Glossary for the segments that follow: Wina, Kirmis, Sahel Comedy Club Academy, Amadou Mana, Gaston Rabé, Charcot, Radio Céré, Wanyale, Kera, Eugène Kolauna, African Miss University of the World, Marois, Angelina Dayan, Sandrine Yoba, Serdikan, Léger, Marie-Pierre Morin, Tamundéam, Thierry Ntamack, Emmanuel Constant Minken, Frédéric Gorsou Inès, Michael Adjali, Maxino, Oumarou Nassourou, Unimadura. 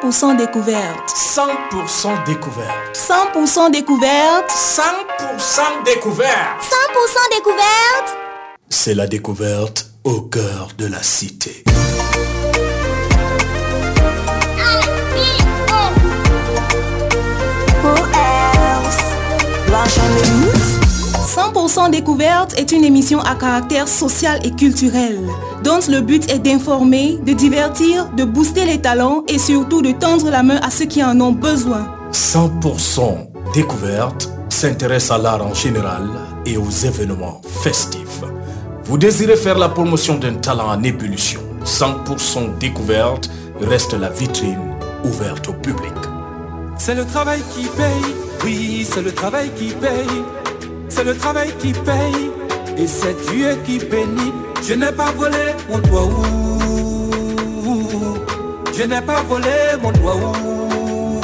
100% découverte. 100% découverte. 100% découverte. 100% découverte. 100% découverte. C'est la découverte au cœur de la cité. « 100% Découverte » est une émission à caractère social et culturel, dont le but est d'informer, de divertir, de booster les talents et surtout de tendre la main à ceux qui en ont besoin. « 100% Découverte » s'intéresse à l'art en général et aux événements festifs. Vous désirez faire la promotion d'un talent en ébullition. « 100% Découverte » reste la vitrine ouverte au public. C'est le travail qui paye, oui, c'est le travail qui paye. C'est le travail qui paye et c'est Dieu qui bénit. Je n'ai pas volé mon doigt ou. Je n'ai pas volé mon doigt ou.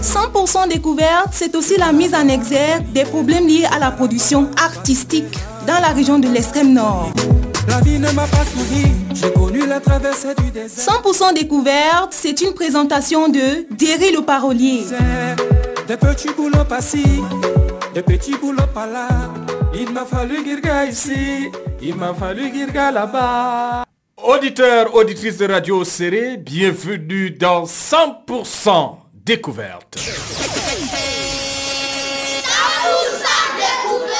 100% Découverte, c'est aussi la mise en exergue des problèmes liés à la production artistique dans la région de l'extrême nord. La vie ne m'a pas souri, j'ai connu la traversée du désert. 100% Découverte, c'est une présentation de Déry le Parolier. Des petits boulots passés. De petits boulots par là, il m'a fallu guirga ici, il m'a fallu guirga là-bas. Auditeurs, auditrices de Radio Céré, bienvenue dans 100% Découverte. 100% Découverte.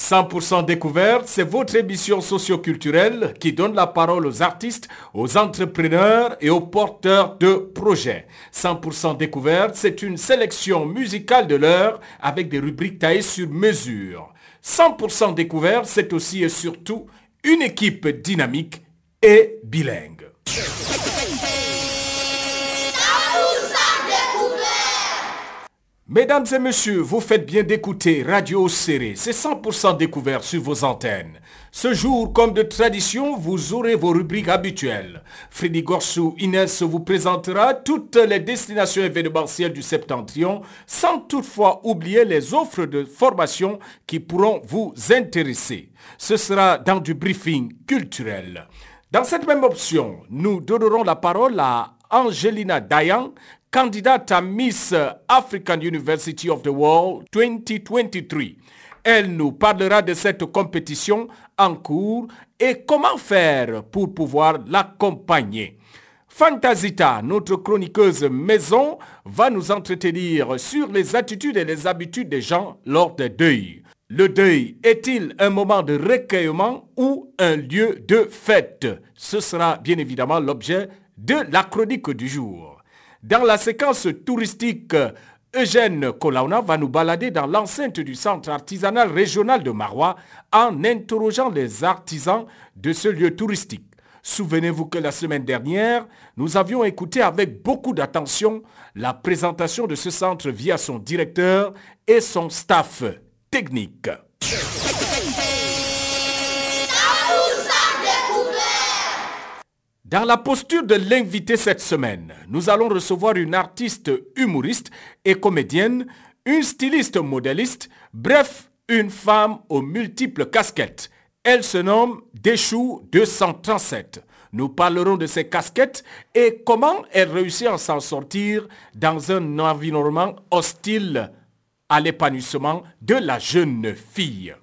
100% Découverte, c'est votre émission socio-culturelle qui donne la parole aux artistes, aux entrepreneurs et aux porteurs de projets. 100% Découverte, c'est une sélection musicale de l'heure avec des rubriques taillées sur mesure. 100% Découverte, c'est aussi et surtout une équipe dynamique et bilingue. 100% Découverte. Mesdames et messieurs, vous faites bien d'écouter Radio Céré. C'est 100% Découverte sur vos antennes. Ce jour, comme de tradition, vous aurez vos rubriques habituelles. Frédéric Gorsou Inès vous présentera toutes les destinations événementielles du septentrion, sans toutefois oublier les offres de formation qui pourront vous intéresser. Ce sera dans du briefing culturel. Dans cette même option, nous donnerons la parole à Angelina Dayan, candidate à Miss African University of the World 2023. Elle nous parlera de cette compétition en cours et comment faire pour pouvoir l'accompagner. Fantasita, notre chroniqueuse maison, va nous entretenir sur les attitudes et les habitudes des gens lors des deuils. Le deuil est-il un moment de recueillement ou un lieu de fête? Ce sera bien évidemment l'objet de la chronique du jour. Dans la séquence touristique, Eugène Kolauna va nous balader dans l'enceinte du centre artisanal régional de Marois en interrogeant les artisans de ce lieu touristique. Souvenez-vous que la semaine dernière, nous avions écouté avec beaucoup d'attention la présentation de ce centre via son directeur et son staff technique. Dans la posture de l'invité cette semaine, nous allons recevoir une artiste humoriste et comédienne, une styliste modéliste, bref, une femme aux multiples casquettes. Elle se nomme Déchou 237. Nous parlerons de ses casquettes et comment elle réussit à s'en sortir dans un environnement hostile à l'épanouissement de la jeune fille.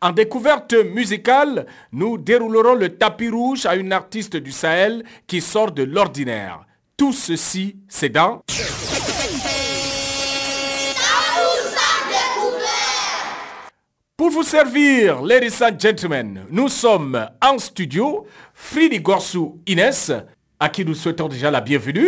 En découverte musicale, nous déroulerons le tapis rouge à une artiste du Sahel qui sort de l'ordinaire. Tout ceci, c'est dans... 100% Découverte. Pour vous servir, ladies and gentlemen, nous sommes en studio, Frédéric Gorsou Inès, à qui nous souhaitons déjà la bienvenue.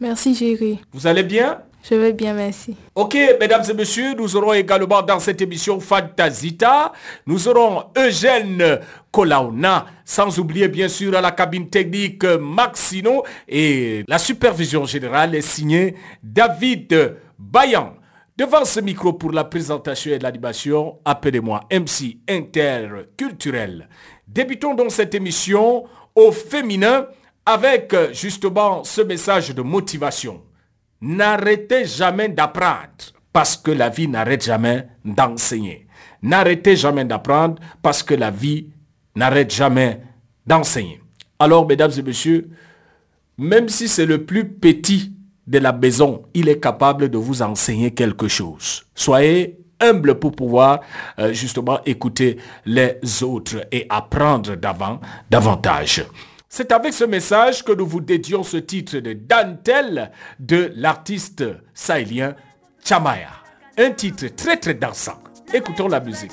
Merci Jerry. Vous allez bien? Je vais bien, merci. Ok, mesdames et messieurs, nous aurons également dans cette émission Fantasita, nous aurons Eugène Kolauna, sans oublier bien sûr à la cabine technique Maxino, et la supervision générale est signée David Bayan. Devant ce micro pour la présentation et l'animation, appelez-moi MC Interculturel. Débutons donc cette émission au féminin avec justement ce message de motivation. N'arrêtez jamais d'apprendre parce que la vie n'arrête jamais d'enseigner. N'arrêtez jamais d'apprendre parce que la vie n'arrête jamais d'enseigner. Alors, mesdames et messieurs, même si c'est le plus petit de la maison, il est capable de vous enseigner quelque chose. Soyez humble pour pouvoir justement écouter les autres et apprendre davantage. C'est avec ce message que nous vous dédions ce titre de Dentelle de l'artiste sahélien Chamaya. Un titre très très dansant. Écoutons la musique.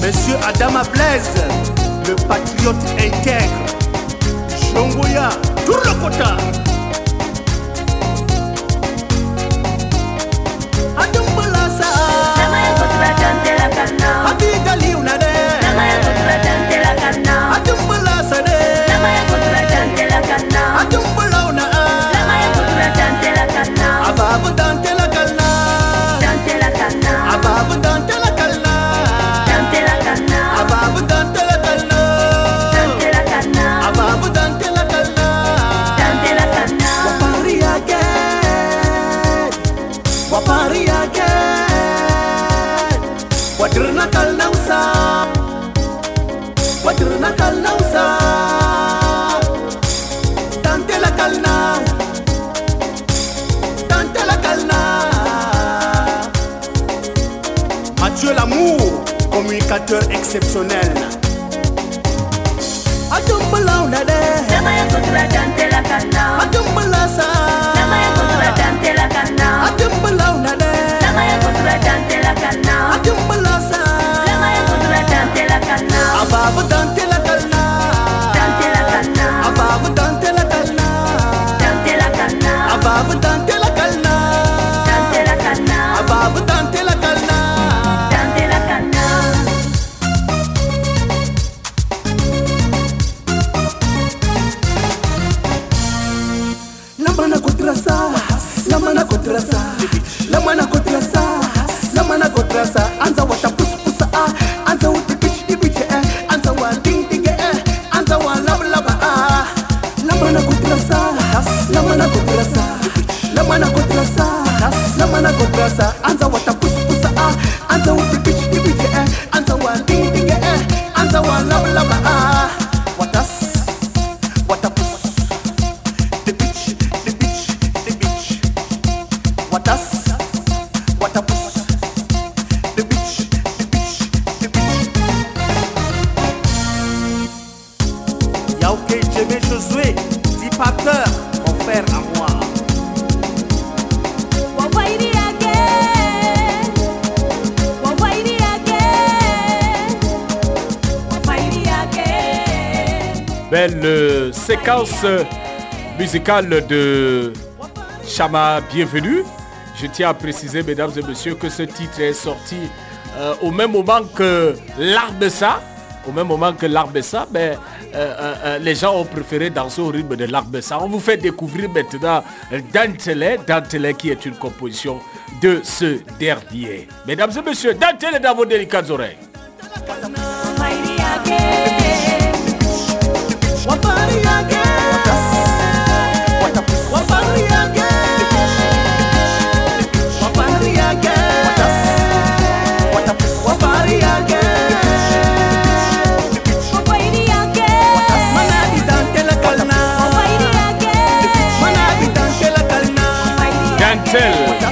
Monsieur Adama Blaise, le patriote intègre, Chongoya, tout le quota. Mathieu Lamour, communicateur exceptionnel. Belle séquence musicale de Chama, bienvenue. Je tiens à préciser, mesdames et messieurs, que ce titre est sorti au même moment que l'Arbessa. Au même moment que l'Arbessa, mais les gens ont préféré danser au rythme de l'Arbessa. On vous fait découvrir maintenant Dentele, Dentele qui est une composition de ce dernier. Mesdames et messieurs, Dentele dans vos délicates oreilles.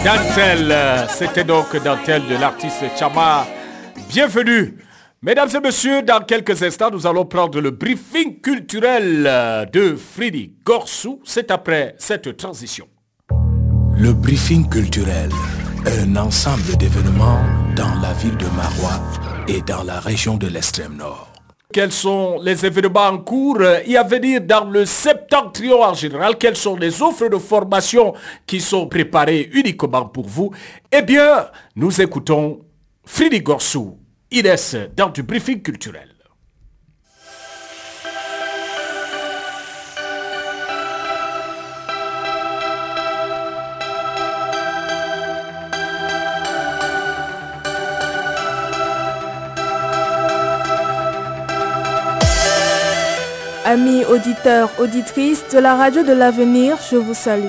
Dentele, c'était donc Dentele de l'artiste Chama. Bienvenue. Mesdames et messieurs, dans quelques instants, nous allons prendre le briefing culturel de Frédéric Gorsou. C'est après cette transition. Le briefing culturel, un ensemble d'événements dans la ville de Marois et dans la région de l'extrême nord. Quels sont les événements en cours et à venir dans le septentrion en général? Quelles sont les offres de formation qui sont préparées uniquement pour vous? Eh bien, nous écoutons Frédéric Gorsou Inès dans du briefing culturel. Amis auditeurs, auditrices de la radio de l'avenir, je vous salue.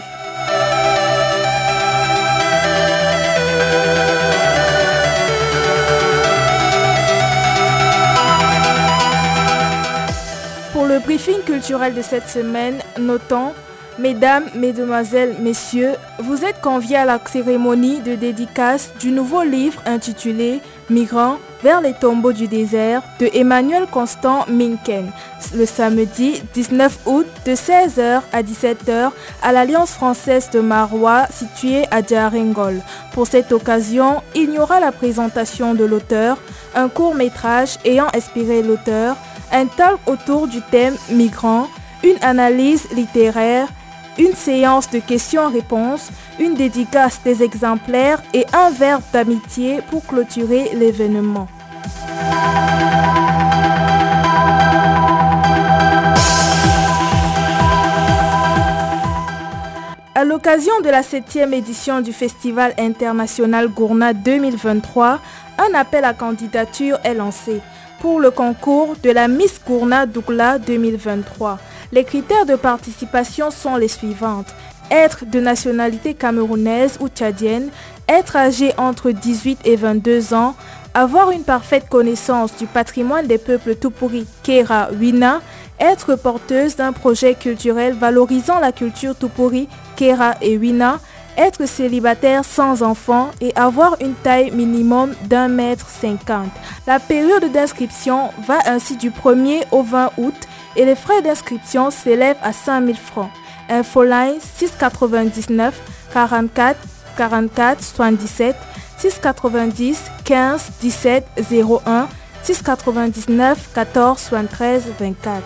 Pour le briefing culturel de cette semaine, notons, mesdames, mesdemoiselles, messieurs, vous êtes conviés à la cérémonie de dédicace du nouveau livre intitulé « Migrants vers les tombeaux du désert » de Emmanuel Constant Minken, le samedi 19 août de 16h à 17h à l'Alliance française de Marois située à Djaringol. Pour cette occasion, il y aura la présentation de l'auteur, un court-métrage ayant inspiré l'auteur, un talk autour du thème « Migrants », une analyse littéraire, une séance de questions-réponses, une dédicace des exemplaires et un verbe d'amitié pour clôturer l'événement. À l'occasion de la 7e édition du Festival International Gourna 2023, un appel à candidature est lancé pour le concours de la Miss Gourna Dougla 2023. Les critères de participation sont les suivantes. Être de nationalité camerounaise ou tchadienne, être âgé entre 18 et 22 ans, avoir une parfaite connaissance du patrimoine des peuples Tupuri, Kera, Wina, être porteuse d'un projet culturel valorisant la culture Tupuri, Kera et Wina, être célibataire sans enfant et avoir une taille minimum d'1m50. La période d'inscription va ainsi du 1er au 20 août et les frais d'inscription s'élèvent à 5 000 francs. Infoline 699 44 44 77 690 15 17 01 699 14 73 24.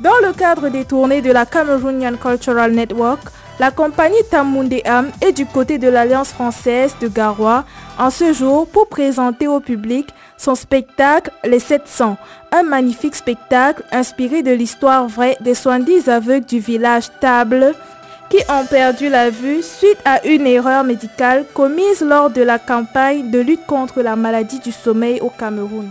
Dans le cadre des tournées de la Cameroonian Cultural Network, la compagnie Tamundéam est du côté de l'Alliance française de Garoua en ce jour pour présenter au public son spectacle Les 700, un magnifique spectacle inspiré de l'histoire vraie des 70 aveugles du village Table qui ont perdu la vue suite à une erreur médicale commise lors de la campagne de lutte contre la maladie du sommeil au Cameroun.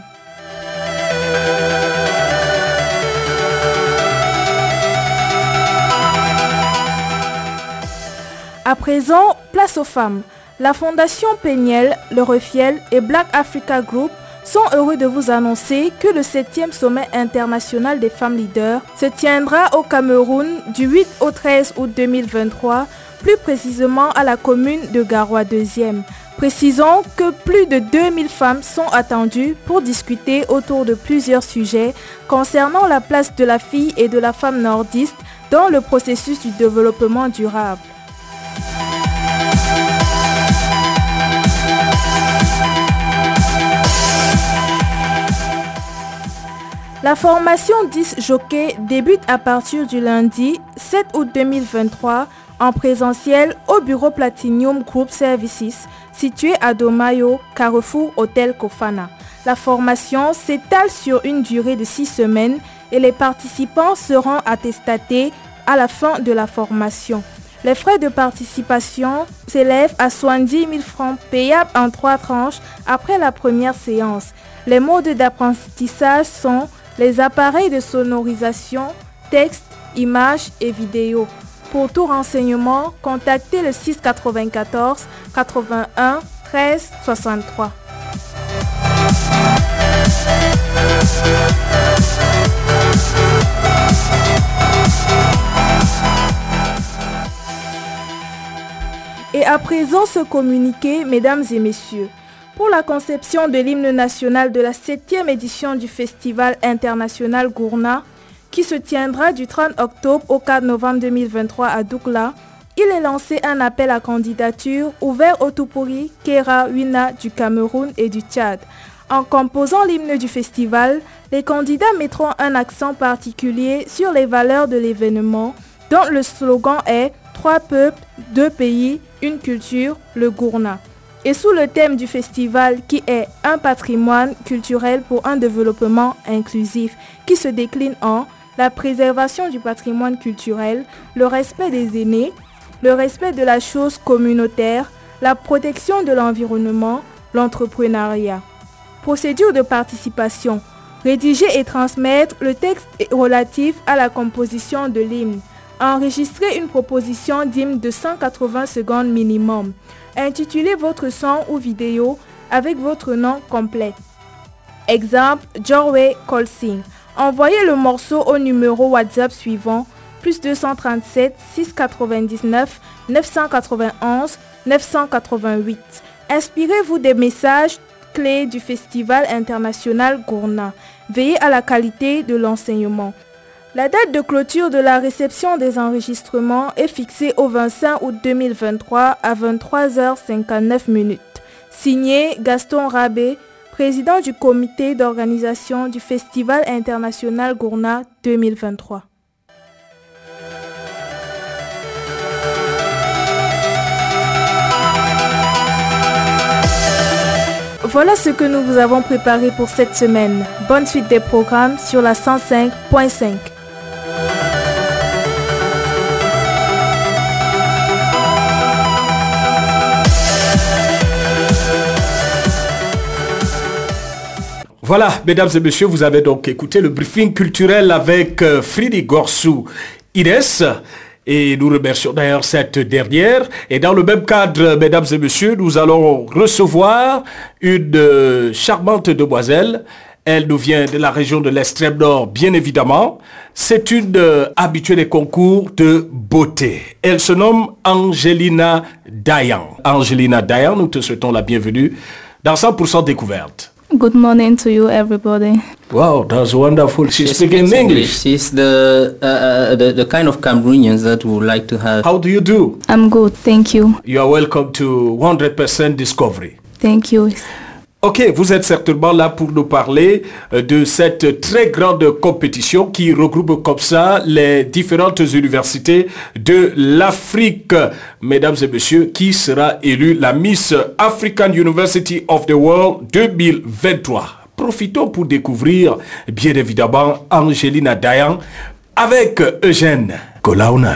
À présent, place aux femmes. La Fondation Péniel, le Refiel et Black Africa Group sont heureux de vous annoncer que le 7e sommet international des femmes leaders se tiendra au Cameroun du 8 au 13 août 2023, plus précisément à la commune de Garoua 2e. Précisons que plus de 2000 femmes sont attendues pour discuter autour de plusieurs sujets concernant la place de la fille et de la femme nordiste dans le processus du développement durable. La formation 10 Jockey débute à partir du lundi 7 août 2023 en présentiel au bureau Platinum Group Services situé à Domayo, Carrefour Hôtel Kofana. La formation s'étale sur une durée de 6 semaines et les participants seront attestatés à la fin de la formation. Les frais de participation s'élèvent à 70 000 francs payables en 3 tranches après la première séance. Les modes d'apprentissage sont les appareils de sonorisation, texte, images et vidéo. Pour tout renseignement, contactez le 694 81 13 63. Et à présent, ce communiqué, mesdames et messieurs. Pour la conception de l'hymne national de la 7e édition du Festival International Gourna, qui se tiendra du 30 octobre au 4 novembre 2023 à Dougla, il est lancé un appel à candidature ouvert aux Tupuri, Kera, Wina du Cameroun et du Tchad. En composant l'hymne du festival, les candidats mettront un accent particulier sur les valeurs de l'événement, dont le slogan est « 3 peuples, 2 pays, une culture, le Gourna ». Et sous le thème du festival qui est un patrimoine culturel pour un développement inclusif qui se décline en la préservation du patrimoine culturel, le respect des aînés, le respect de la chose communautaire, la protection de l'environnement, l'entrepreneuriat. Procédure de participation. Rédiger et transmettre le texte relatif à la composition de l'hymne. Enregistrer une proposition d'hymne de 180 secondes minimum. Intitulez votre son ou vidéo avec votre nom complet. Exemple, Jorway Colsing. Envoyez le morceau au numéro WhatsApp suivant, plus 237 699 991 988. Inspirez-vous des messages clés du Festival International Gourna. Veillez à la qualité de l'enseignement. La date de clôture de la réception des enregistrements est fixée au 25 août 2023 à 23h59. Signé Gaston Rabé, président du comité d'organisation du Festival International Gourna 2023. Voilà ce que nous vous avons préparé pour cette semaine. Bonne suite des programmes sur la 105.5. Voilà, mesdames et messieurs, vous avez donc écouté le briefing culturel avec Frédéric Gorsou Inès. Et nous remercions d'ailleurs cette dernière. Et dans le même cadre, mesdames et messieurs, nous allons recevoir une charmante demoiselle. Elle nous vient de la région de l'extrême nord, bien évidemment. C'est une habituée des concours de beauté. Elle se nomme Angelina Dayan. Angelina Dayan, nous te souhaitons la bienvenue dans 100% Découverte. Good morning to you, everybody. Wow, that's wonderful. She speaks in English. She's the kind of Cameroonians that we would like to have. How do you do? I'm good, thank you. You are welcome to 100% Discovery. Thank you. Ok, vous êtes certainement là pour nous parler de cette très grande compétition qui regroupe comme ça les différentes universités de l'Afrique. Mesdames et messieurs, qui sera élue la Miss African University of the World 2023. Profitons pour découvrir, bien évidemment, Angelina Dayan avec Eugène Kolauna.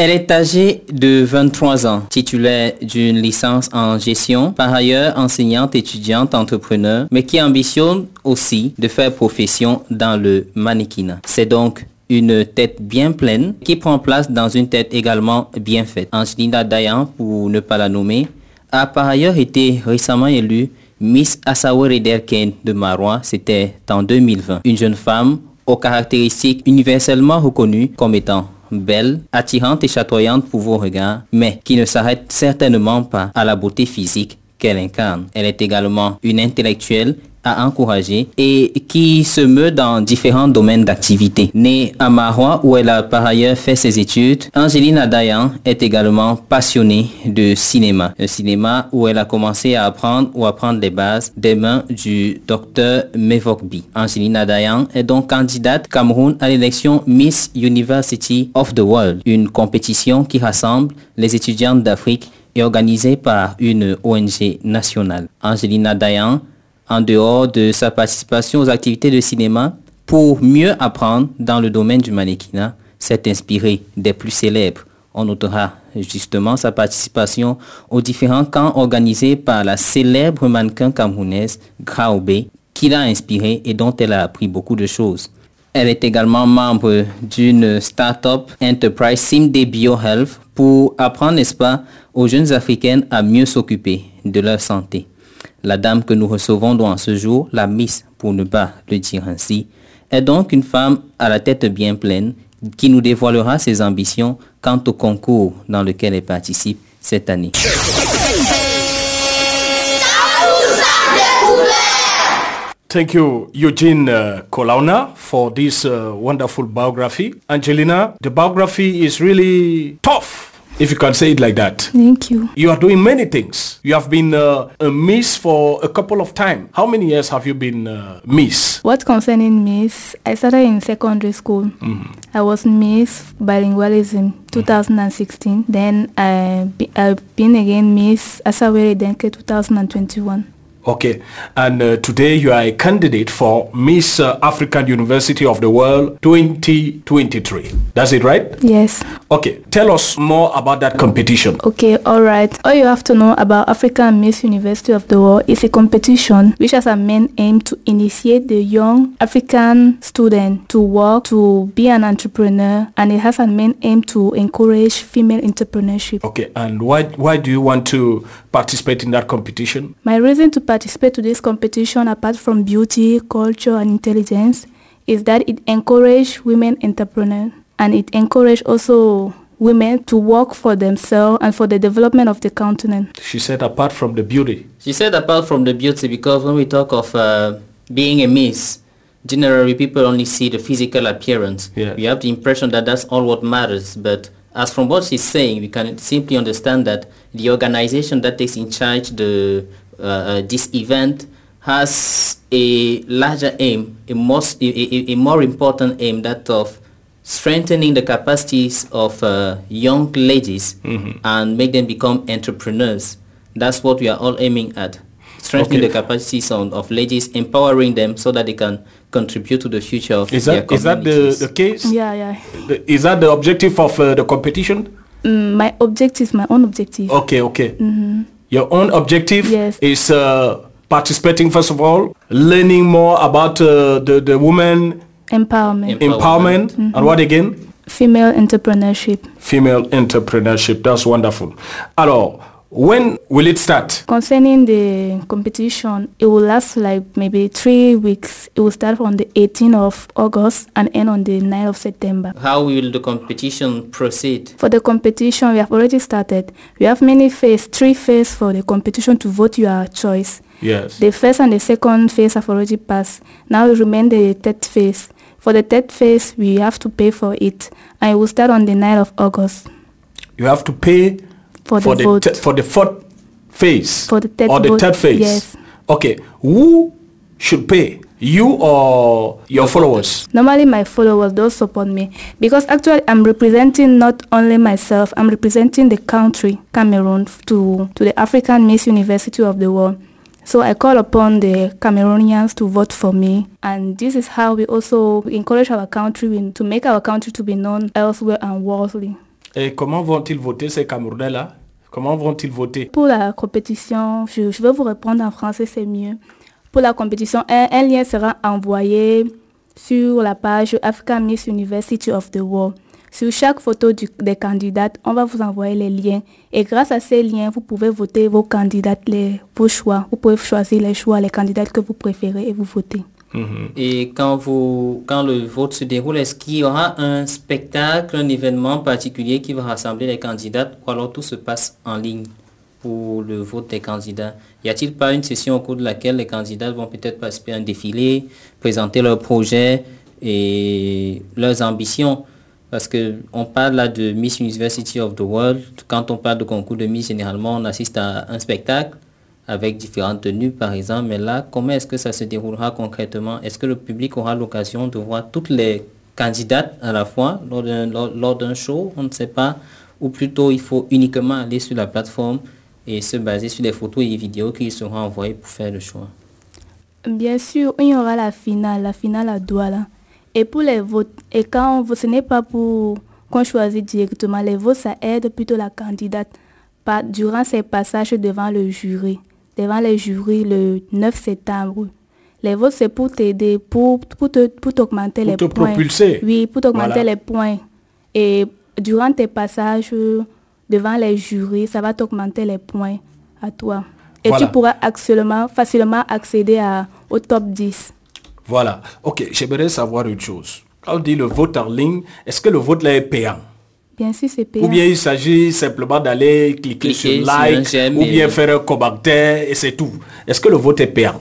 Elle est âgée de 23 ans, titulaire d'une licence en gestion, par ailleurs enseignante, étudiante, entrepreneur, mais qui ambitionne aussi de faire profession dans le mannequinat. C'est donc une tête bien pleine qui prend place dans une tête également bien faite. Angelina Dayan, pour ne pas la nommer, a par ailleurs été récemment élue Miss Asawere Derkent de Marois, c'était en 2020. Une jeune femme aux caractéristiques universellement reconnues comme étant belle, attirante et chatoyante pour vos regards, mais qui ne s'arrête certainement pas à la beauté physique qu'elle incarne. Elle est également une intellectuelle à encourager et qui se meut dans différents domaines d'activité. Née à Marois où elle a par ailleurs fait ses études, Angelina Dayan est également passionnée de cinéma. Le cinéma où elle a commencé à apprendre les bases des mains du docteur Mevokbi. Angelina Dayan est donc candidate Cameroun à l'élection Miss University of the World, une compétition qui rassemble les étudiantes d'Afrique et organisée par une ONG nationale. Angelina Dayan, en dehors de sa participation aux activités de cinéma, pour mieux apprendre dans le domaine du mannequinat, s'est inspirée des plus célèbres. On notera justement sa participation aux différents camps organisés par la célèbre mannequin camerounaise Graobé, qui l'a inspirée et dont elle a appris beaucoup de choses. Elle est également membre d'une start-up enterprise Simday BioHealth pour apprendre, n'est-ce pas, aux jeunes africaines à mieux s'occuper de leur santé. La dame que nous recevons dans ce jour, la Miss, pour ne pas le dire ainsi, est donc une femme à la tête bien pleine qui nous dévoilera ses ambitions quant au concours dans lequel elle participe cette année. Thank you, Eugene Kolauna, for this wonderful biography. Angelina, the biography is really tough, if you can say it like that. Thank you. You are doing many things. You have been a Miss for a couple of times. How many years have you been Miss? What concerning Miss, I started in secondary school. Mm-hmm. I was Miss Bilingualism 2016. Then I've been again Miss Asawere Denke 2021. Okay, and today you are a candidate for Miss African University of the World 2023. That's it, right? Yes. Okay, tell us more about that competition. Okay, all right. All you have to know about African Miss University of the World is a competition which has a main aim to initiate the young African student to work, to be an entrepreneur, and it has a main aim to encourage female entrepreneurship. Okay, and why do you want to participate in that competition? My reason to participate to this competition, apart from beauty, culture, and intelligence, is that it encourages women entrepreneurs, and it encourages also women to work for themselves and for the development of the continent. She said apart from the beauty. She said apart from the beauty, because when we talk of being a miss, generally people only see the physical appearance. Yeah. We have the impression that that's all what matters, but as from what she's saying, we can simply understand that the organization that takes in charge this event has a larger aim, a more important aim, that of strengthening the capacities of young ladies and make them become entrepreneurs. That's what we are all aiming at, strengthening the capacities of ladies, empowering them so that they can contribute to the future of their communities. Is that the case? Yeah. Is that the objective of the competition? My own objective. Okay. Mm-hmm. Your own objective is participating, first of all, learning more about the women empowerment. Mm-hmm. And what again? Female entrepreneurship. That's wonderful. Alors, when will it start? Concerning the competition, it will last like maybe 3 weeks. It will start on the 18th of August and end on the 9th of September. How will the competition proceed? For the competition, we have already started. We have many phases, 3 phases for the competition to vote your choice. Yes. The first and the second phase have already passed. Now it remains the third phase. For the third phase, we have to pay for it, and it will start on the 9th of August. You have to pay for the third phase. Yes. Okay. Who should pay? You or your followers? Normally, my followers, those support me, because actually I'm representing not only myself. I'm representing the country, Cameroon, to the African Miss University of the World. So I call upon the Cameroonians to vote for me. And this is how we also encourage our country to make our country to be known elsewhere and worldly. Et comment vont-ils voter, ces Camerounais-là? Comment vont-ils voter? Pour la compétition, je vais vous répondre en français, c'est mieux. Pour la compétition, un lien sera envoyé sur la page African Miss University of the World. Sur chaque photo des candidates, on va vous envoyer les liens. Et grâce à ces liens, vous pouvez voter vos candidates, vos choix. Vous pouvez choisir les choix, les candidates que vous préférez et vous votez. Mm-hmm. Et quand le vote se déroule, est-ce qu'il y aura un spectacle, un événement particulier qui va rassembler les candidats, ou alors tout se passe en ligne pour le vote des candidats? Y a-t-il pas une session au cours de laquelle les candidats vont peut-être participer à un défilé, présenter leurs projets et leurs ambitions? Parce que on parle là de Miss University of the World. Quand on parle de concours de Miss, généralement on assiste à un spectacle avec différentes tenues par exemple, mais là, comment est-ce que ça se déroulera concrètement? Est-ce que le public aura l'occasion de voir toutes les candidates à la fois lors d'un show? On ne sait pas, ou plutôt il faut uniquement aller sur la plateforme et se baser sur les photos et les vidéos qui seront envoyées pour faire le choix. Bien sûr, il y aura la finale à Douala. Et pour les votes, et quand on vote, ce n'est pas pour qu'on choisit directement les votes, ça aide plutôt la candidate durant ses passages devant le jury. Devant les jurys le 9 septembre. Les votes, c'est pour t'aider, pour t'augmenter les points. Pour te propulser. Oui, pour t'augmenter les points. Et durant tes passages devant les jurys, ça va t'augmenter les points à toi. Et tu pourras facilement accéder au top 10. Voilà. Ok, j'aimerais savoir une chose. Quand on dit le vote en ligne, est-ce que le vote là est payant? Bien sûr, c'est payant. Ou bien il s'agit simplement d'aller cliquer sur like, ou bien faire un commentaire, et c'est tout. Est-ce que le vote est payant?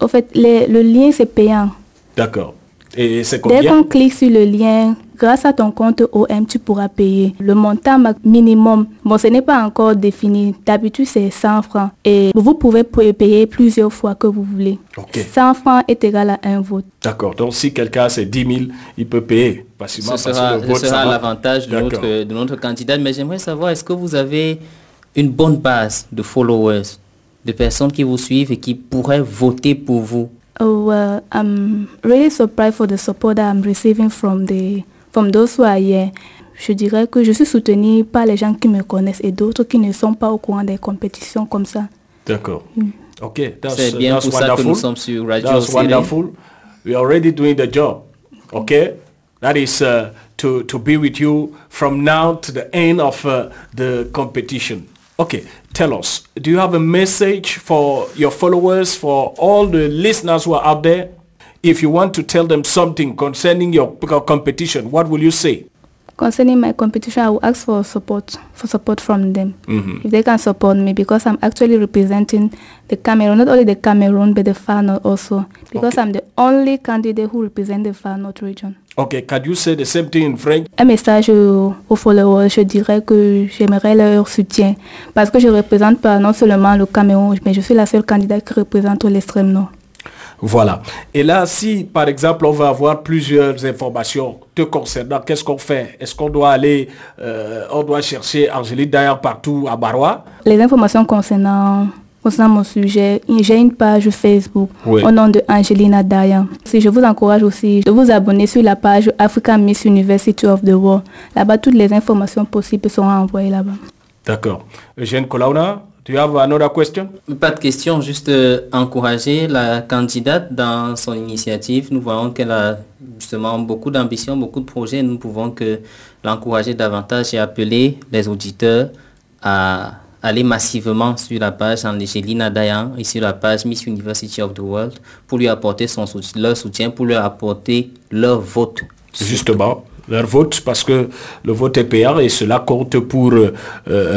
En fait, le lien, c'est payant. D'accord. Et c'est combien? Dès qu'on clique sur le lien, grâce à ton compte OM, tu pourras payer. Le montant minimum, ce n'est pas encore défini. D'habitude, c'est 100 francs. Et vous pouvez payer plusieurs fois que vous voulez. Okay. 100 francs est égal à un vote. D'accord. Donc, si quelqu'un c'est 10 000, il peut payer facilement. Ce sera l'avantage de notre candidat. Mais j'aimerais savoir, est-ce que vous avez une bonne base de followers, de personnes qui vous suivent et qui pourraient voter pour vous? Well, I'm really surprised for the support that I'm receiving from those who are here. Je dirais que je suis soutenue par les gens qui me connaissent et d'autres qui ne sont pas au courant des compétitions comme ça. D'accord. Mm. Okay, c'est bien pour ça que nous sommes sur Radio Céré. That's wonderful. We are already doing the job. Okay? That is to be with you from now to the end of the competition. Okay, tell us, do you have a message for your followers, for all the listeners who are out there? If you want to tell them something concerning your competition, what will you say? Concerning my competition, I will ask for support from them. Mm-hmm. If they can support me, because I'm actually representing the Cameroon, not only the Cameroon, but the Far North also, because okay. I'm the only candidate who represents the Far North region. Okay, can you say the same thing in French? Un message aux followers, je dirais que j'aimerais leur soutien, parce que je représente pas non seulement le Cameroun, mais je suis la seule candidate qui représente l'extrême nord. Voilà. Et là, si, par exemple, on va avoir plusieurs informations te concernant, qu'est-ce qu'on fait? Est-ce qu'on doit aller, on doit chercher Angelina Dayan partout à Barois? Les informations concernant mon sujet, j'ai une page Facebook au nom de Angelina Dayan. Si je vous encourage aussi de vous abonner sur la page African Miss University of the World. Là-bas, toutes les informations possibles seront envoyées là-bas. D'accord. Eugène Kolauna, do you have another question? Pas de question, juste encourager la candidate dans son initiative. Nous voyons qu'elle a justement beaucoup d'ambition, beaucoup de projets. Nous pouvons que l'encourager davantage et appeler les auditeurs à aller massivement sur la page Angelina Dayan et sur la page Miss University of the World pour lui apporter leur soutien, pour leur apporter leur vote. Justement. Leur vote, parce que le vote est payant et cela compte pour,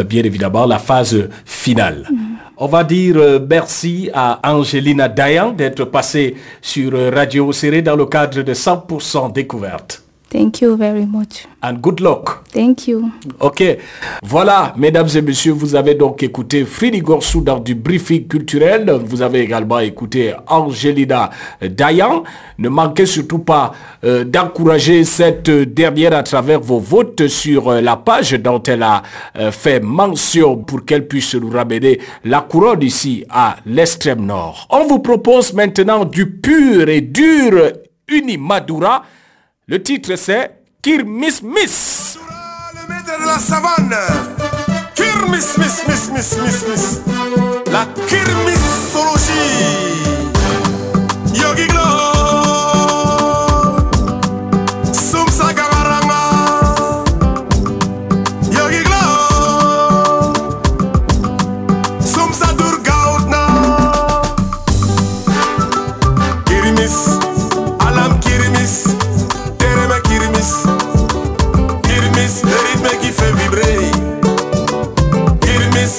bien évidemment, la phase finale. Mmh. On va dire merci à Angelina Dayan d'être passée sur Radio Céré dans le cadre de 100% Découverte. Thank you very much. And good luck. Thank you. OK. Voilà, mesdames et messieurs, vous avez donc écouté Frédéric Gorsou dans du briefing culturel. Vous avez également écouté Angelina Dayan. Ne manquez surtout pas d'encourager cette dernière à travers vos votes sur la page dont elle a fait mention pour qu'elle puisse nous ramener la couronne ici à l'extrême nord. On vous propose maintenant du pur et dur Unimadura. Le titre c'est Kirmismis. Le maître de la savane. Kirmismismismismismis. La kirmissologie. Yogiglo. Sumsa gamaranga. Yogiglo. Sumsa durgautna. Kirmis.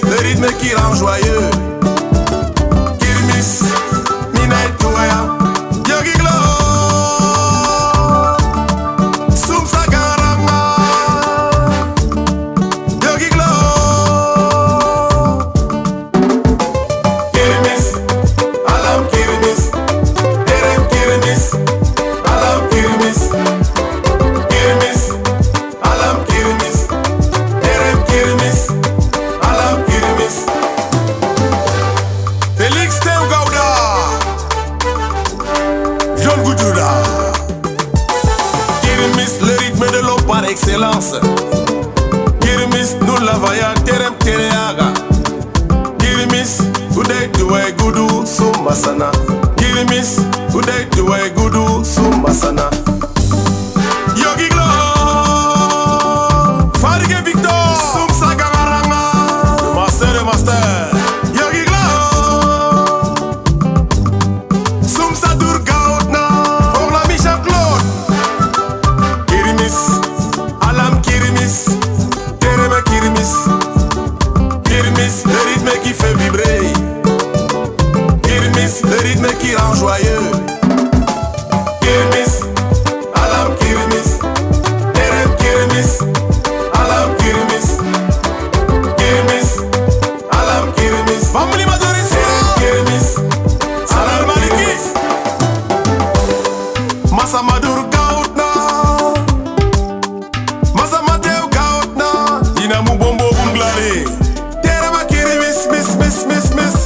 Le rythme qui rend joyeux Kirmis, Minay Touaya Yogi Glo Soumsa Garama Yogi Glo Kirmis, Alam Kirmis Terem Kirmis, Alam Kirmis Kirmis, Alam Kirmis Terem Kirmis Excellence Kirmis nous la vaya terem tereaga Kirmis uday tuwe gudu sumasana Kirmis uday tuwe gudu sumasana Yogi Glo Farige Victor Sumsa Gamaranga Master de Master Yogi Glo Sumsa Durgautna Pour la Michel Claude Kirmis Alam Kirmis, Terema Kirmis, Kirmis, le rythme qui fait vibrer, Kirmis, le rythme qui rend joyeux, Kirmis, Alam Kirmis, Terem Kirmis, Alam Kirmis, Kirmis, Alam Kirmis, Family Madoris, Kirmis, Salam Malikis, Masamadur Gautna. Terema kiri miss miss miss miss miss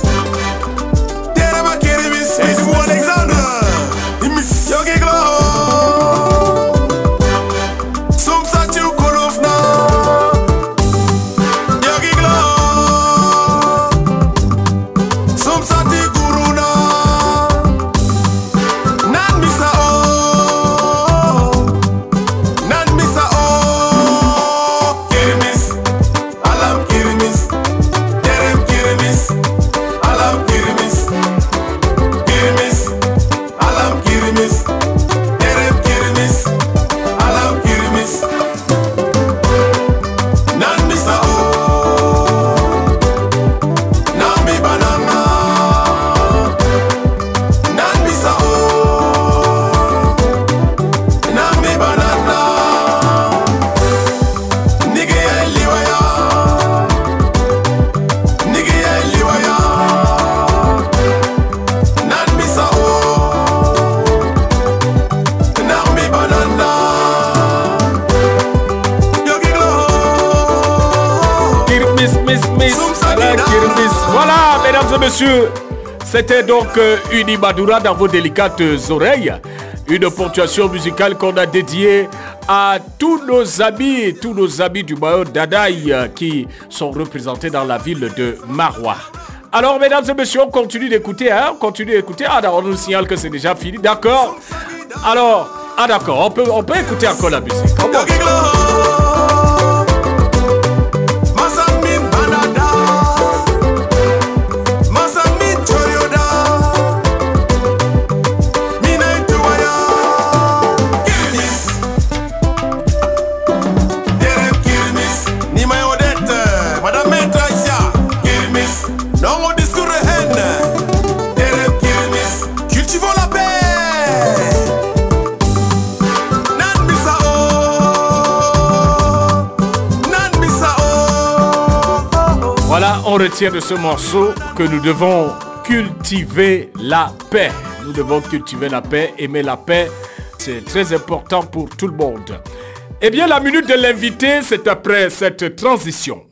messieurs, c'était donc Unimadura dans vos délicates oreilles. Une ponctuation musicale qu'on a dédiée à tous nos amis du Bayo Dadaï qui sont représentés dans la ville de Maroua. Alors, mesdames et messieurs, on continue d'écouter, Ah, on nous signale que c'est déjà fini, d'accord? Alors, on peut écouter encore la musique. On retient de ce morceau que nous devons cultiver la paix. Nous devons cultiver la paix, aimer la paix. C'est très important pour tout le monde. Eh bien, la minute de l'invité, c'est après cette transition.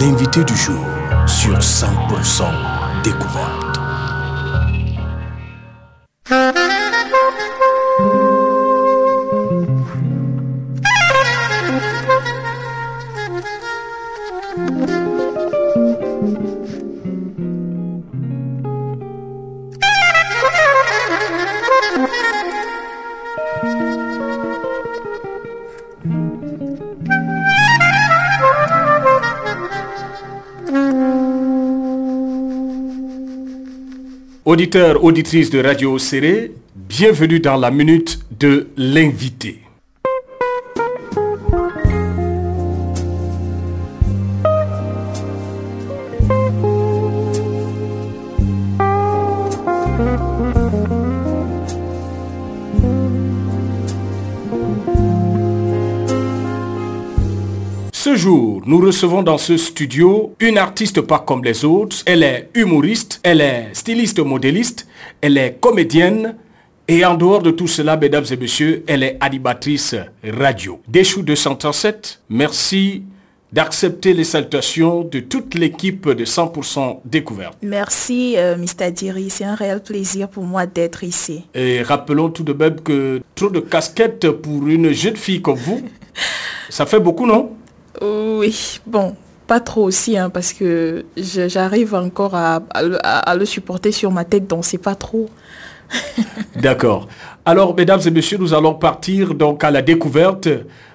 L'invité du jour sur 100% Découverte. Auditeurs, auditrices de Radio Céré, bienvenue dans la minute de l'invité. Ce jour, nous recevons dans ce studio une artiste pas comme les autres. Elle est humoriste, elle est styliste-modéliste, elle est comédienne. Et en dehors de tout cela, mesdames et messieurs, elle est animatrice radio. Déchou 237, merci d'accepter les salutations de toute l'équipe de 100% Découverte. Merci, Mr. Diri. C'est un réel plaisir pour moi d'être ici. Et rappelons tout de même que trop de casquettes pour une jeune fille comme vous, ça fait beaucoup, non? Oui, bon, pas trop aussi, hein, parce que j'arrive encore à le supporter sur ma tête, donc c'est pas trop. D'accord. Alors, mesdames et messieurs, nous allons partir donc à la découverte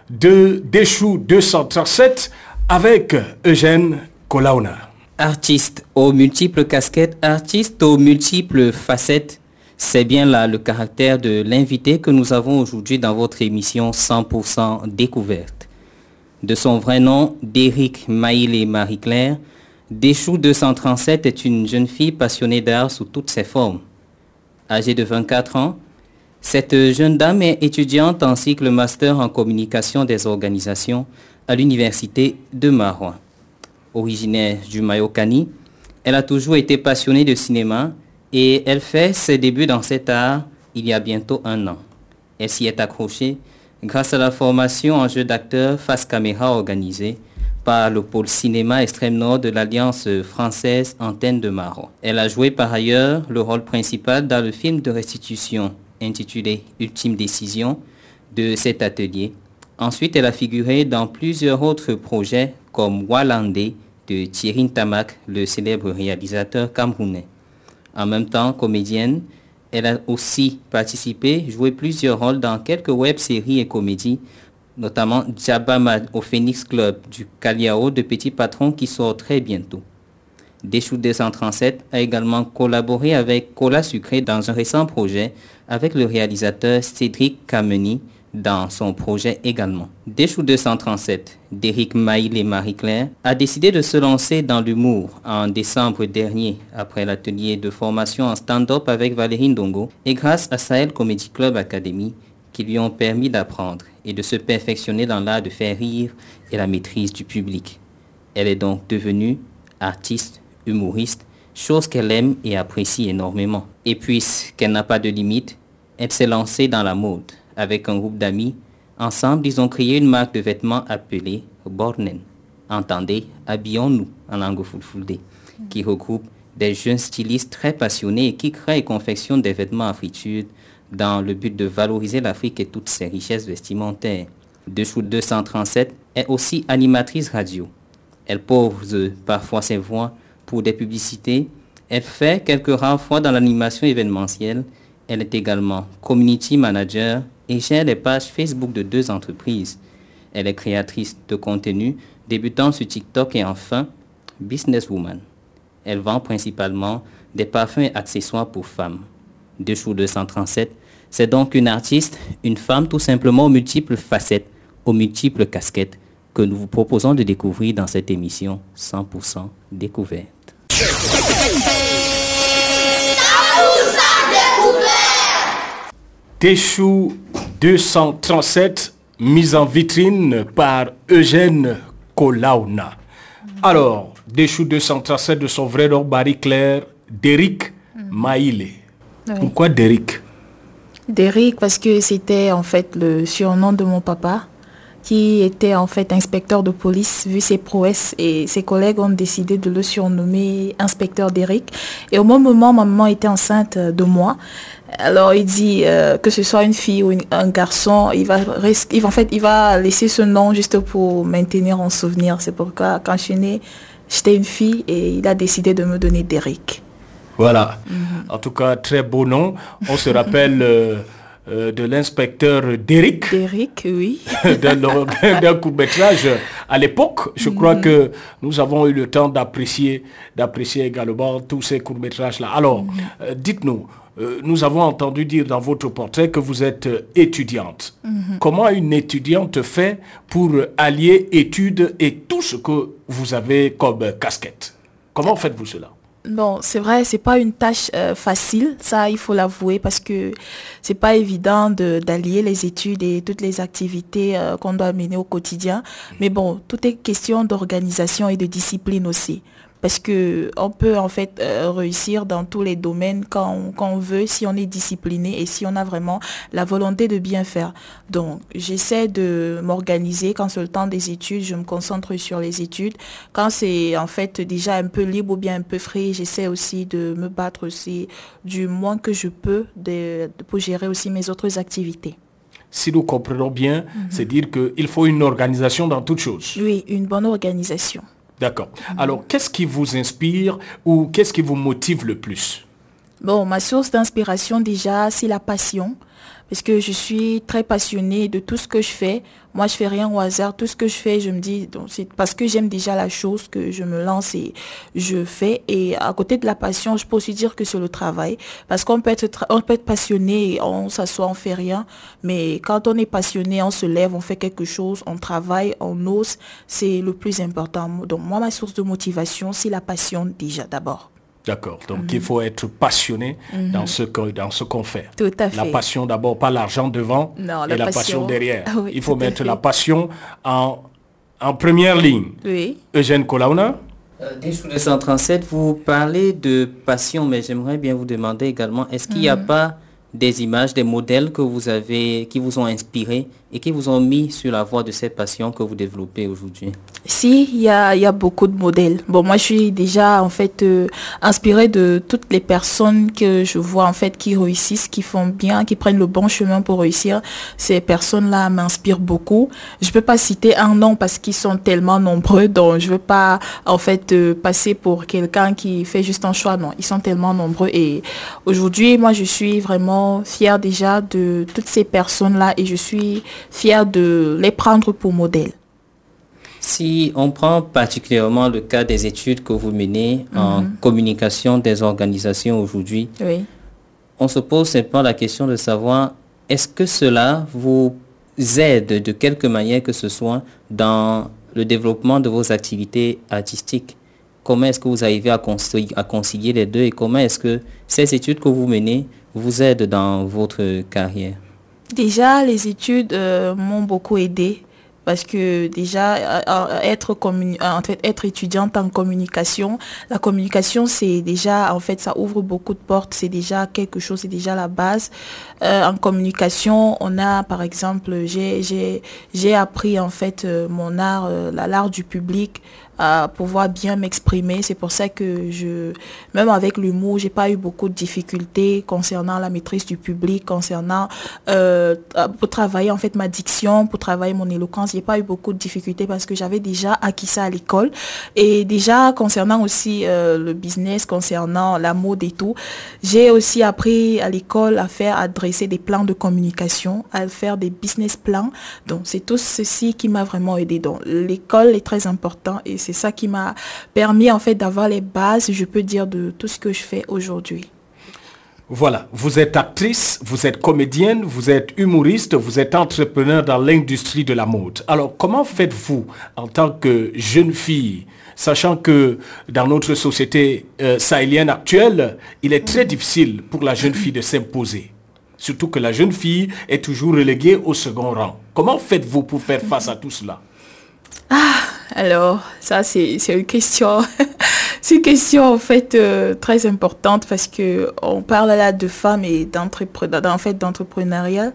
de Déchou 237 avec Eugène Kolauna. Artiste aux multiples casquettes, artiste aux multiples facettes, c'est bien là le caractère de l'invité que nous avons aujourd'hui dans votre émission 100% Découverte. De son vrai nom, Déric Maïlé Marie-Claire, Déchou 237 est une jeune fille passionnée d'art sous toutes ses formes. Âgée de 24 ans, cette jeune dame est étudiante en cycle master en communication des organisations à l'université de Maroua. Originaire du Mayokani, elle a toujours été passionnée de cinéma et elle fait ses débuts dans cet art il y a bientôt un an. Elle s'y est accrochée grâce à la formation en jeu d'acteur face caméra organisée par le pôle cinéma extrême nord de l'Alliance française Antenne de Maroua. Elle a joué par ailleurs le rôle principal dans le film de restitution intitulé Ultime Décision de cet atelier. Ensuite, elle a figuré dans plusieurs autres projets comme Walandé de Thierry Ntamack, le célèbre réalisateur camerounais. En même temps, comédienne, elle a aussi participé, joué plusieurs rôles dans quelques web-séries et comédies, notamment Djabama au Phoenix Club du Caliao de Petit Patron qui sort très bientôt. Déchou 237 a également collaboré avec Cola Sucré dans un récent projet avec le réalisateur Cédric Kameni dans son projet également. Déchou 237, Déric Maïlé Marie-Claire, a décidé de se lancer dans l'humour en décembre dernier après l'atelier de formation en stand-up avec Valérie Ndongo et grâce à Sahel Comedy Club Academy qui lui ont permis d'apprendre et de se perfectionner dans l'art de faire rire et la maîtrise du public. Elle est donc devenue artiste, humoriste, chose qu'elle aime et apprécie énormément. Et puisqu'elle n'a pas de limite, elle s'est lancée dans la mode. Avec un groupe d'amis, ensemble, ils ont créé une marque de vêtements appelée Bornen. Entendez, habillons-nous en langue fulfulde, qui regroupe des jeunes stylistes très passionnés qui créent et confectionnent des vêtements afritudes dans le but de valoriser l'Afrique et toutes ses richesses vestimentaires. Déchou 237 est aussi animatrice radio. Elle pose parfois ses voix pour des publicités. Elle fait quelques rares fois dans l'animation événementielle. Elle est également community manager et gère les pages Facebook de deux entreprises. Elle est créatrice de contenu, débutant sur TikTok et enfin businesswoman. Elle vend principalement des parfums et accessoires pour femmes. Déchou 237, c'est donc une artiste, une femme tout simplement aux multiples facettes, aux multiples casquettes que nous vous proposons de découvrir dans cette émission 100% découverte. Déchou 237, mise en vitrine par Eugène Kolauna. Alors, Déchou 237 de son vrai nom, Marie Claire, Derrick Maïlé. Oui. Pourquoi Derrick? Derrick parce que c'était en fait le surnom de mon papa qui était en fait inspecteur de police. Vu ses prouesses, et ses collègues ont décidé de le surnommer inspecteur Derrick. Et au même moment, ma maman était enceinte de moi. Alors il dit que ce soit une fille ou un garçon, il va laisser ce nom juste pour maintenir en souvenir. C'est pourquoi quand je suis née, j'étais une fille et il a décidé de me donner Derrick. Voilà. Mm-hmm. En tout cas, très beau nom. On se rappelle de l'inspecteur Derrick. Derrick, oui. d'un court-métrage à l'époque. Je crois que nous avons eu le temps d'apprécier également tous ces courts-métrages-là. Alors, dites-nous, nous avons entendu dire dans votre portrait que vous êtes étudiante. Mm-hmm. Comment une étudiante fait pour allier études et tout ce que vous avez comme casquette? Comment faites-vous cela? Bon, c'est vrai, c'est pas une tâche facile, ça il faut l'avouer, parce que c'est pas évident d'allier les études et toutes les activités qu'on doit mener au quotidien. Mais bon, tout est question d'organisation et de discipline aussi. Parce qu'on peut en fait réussir dans tous les domaines quand on veut, si on est discipliné et si on a vraiment la volonté de bien faire. Donc j'essaie de m'organiser. Quand c'est le temps des études, je me concentre sur les études. Quand c'est en fait déjà un peu libre ou bien un peu free, j'essaie aussi de me battre aussi du moins que je peux pour gérer aussi mes autres activités. Si nous comprenons bien, c'est dire qu'il faut une organisation dans toute chose. Oui, une bonne organisation. D'accord. Alors, qu'est-ce qui vous inspire ou qu'est-ce qui vous motive le plus? Bon, ma source d'inspiration déjà, c'est la passion. Parce que je suis très passionnée de tout ce que je fais. Moi, je fais rien au hasard. Tout ce que je fais, je me dis, donc, c'est parce que j'aime déjà la chose que je me lance et je fais. Et à côté de la passion, je peux aussi dire que c'est le travail. Parce qu'on peut être, passionné, et on s'assoit, on fait rien. Mais quand on est passionné, on se lève, on fait quelque chose, on travaille, on ose. C'est le plus important. Donc moi, ma source de motivation, c'est la passion déjà d'abord. D'accord. Donc, il faut être passionné dans ce qu'on fait. Tout à fait. La passion d'abord, pas l'argent devant, non, et la passion derrière. Oui, il faut mettre la passion en première ligne. Oui. Eugène Kolauna. Déchou 237, vous parlez de passion, mais j'aimerais bien vous demander également, est-ce qu'il n'y a pas des images, des modèles que vous avez, qui vous ont inspiré et qui vous ont mis sur la voie de cette passion que vous développez aujourd'hui? Si, il y a beaucoup de modèles. Bon, moi, je suis déjà, en fait, inspirée de toutes les personnes que je vois, en fait, qui réussissent, qui font bien, qui prennent le bon chemin pour réussir. Ces personnes-là m'inspirent beaucoup. Je ne peux pas citer un nom parce qu'ils sont tellement nombreux, donc je ne veux pas, en fait, passer pour quelqu'un qui fait juste un choix. Non, ils sont tellement nombreux. Et aujourd'hui, moi, je suis vraiment fière déjà de toutes ces personnes-là et je suis fière de les prendre pour modèle. Si on prend particulièrement le cas des études que vous menez en communication des organisations aujourd'hui, oui, on se pose simplement la question de savoir, est-ce que cela vous aide de quelque manière que ce soit dans le développement de vos activités artistiques? Comment est-ce que vous arrivez à concilier les deux et comment est-ce que ces études que vous menez vous aident dans votre carrière? Déjà, les études m'ont beaucoup aidée. Parce que déjà, être étudiante en communication, la communication, c'est déjà, en fait, ça ouvre beaucoup de portes, c'est déjà quelque chose, c'est déjà la base. En communication, on a, par exemple, j'ai appris, en fait, mon art, l'art du public, à pouvoir bien m'exprimer. C'est pour ça que même avec l'humour, j'ai pas eu beaucoup de difficultés concernant la maîtrise du public, concernant pour travailler en fait ma diction, pour travailler mon éloquence, j'ai pas eu beaucoup de difficultés parce que j'avais déjà acquis ça à l'école. Et déjà concernant aussi le business, concernant la mode et tout, j'ai aussi appris à l'école à dresser des plans de communication, à faire des business plans. Donc c'est tout ceci qui m'a vraiment aidé. Donc l'école est très importante et c'est ça qui m'a permis en fait d'avoir les bases, je peux dire, de tout ce que je fais aujourd'hui. Voilà, vous êtes actrice, vous êtes comédienne, vous êtes humoriste, vous êtes entrepreneur dans l'industrie de la mode. Alors comment faites-vous en tant que jeune fille, sachant que dans notre société sahélienne actuelle, il est très difficile pour la jeune fille de s'imposer, surtout que la jeune fille est toujours reléguée au second rang. Comment faites-vous pour faire face à tout cela? Alors, ça c'est une question... C'est une question en fait très importante parce que on parle là de femmes et d'entrepreneuriat.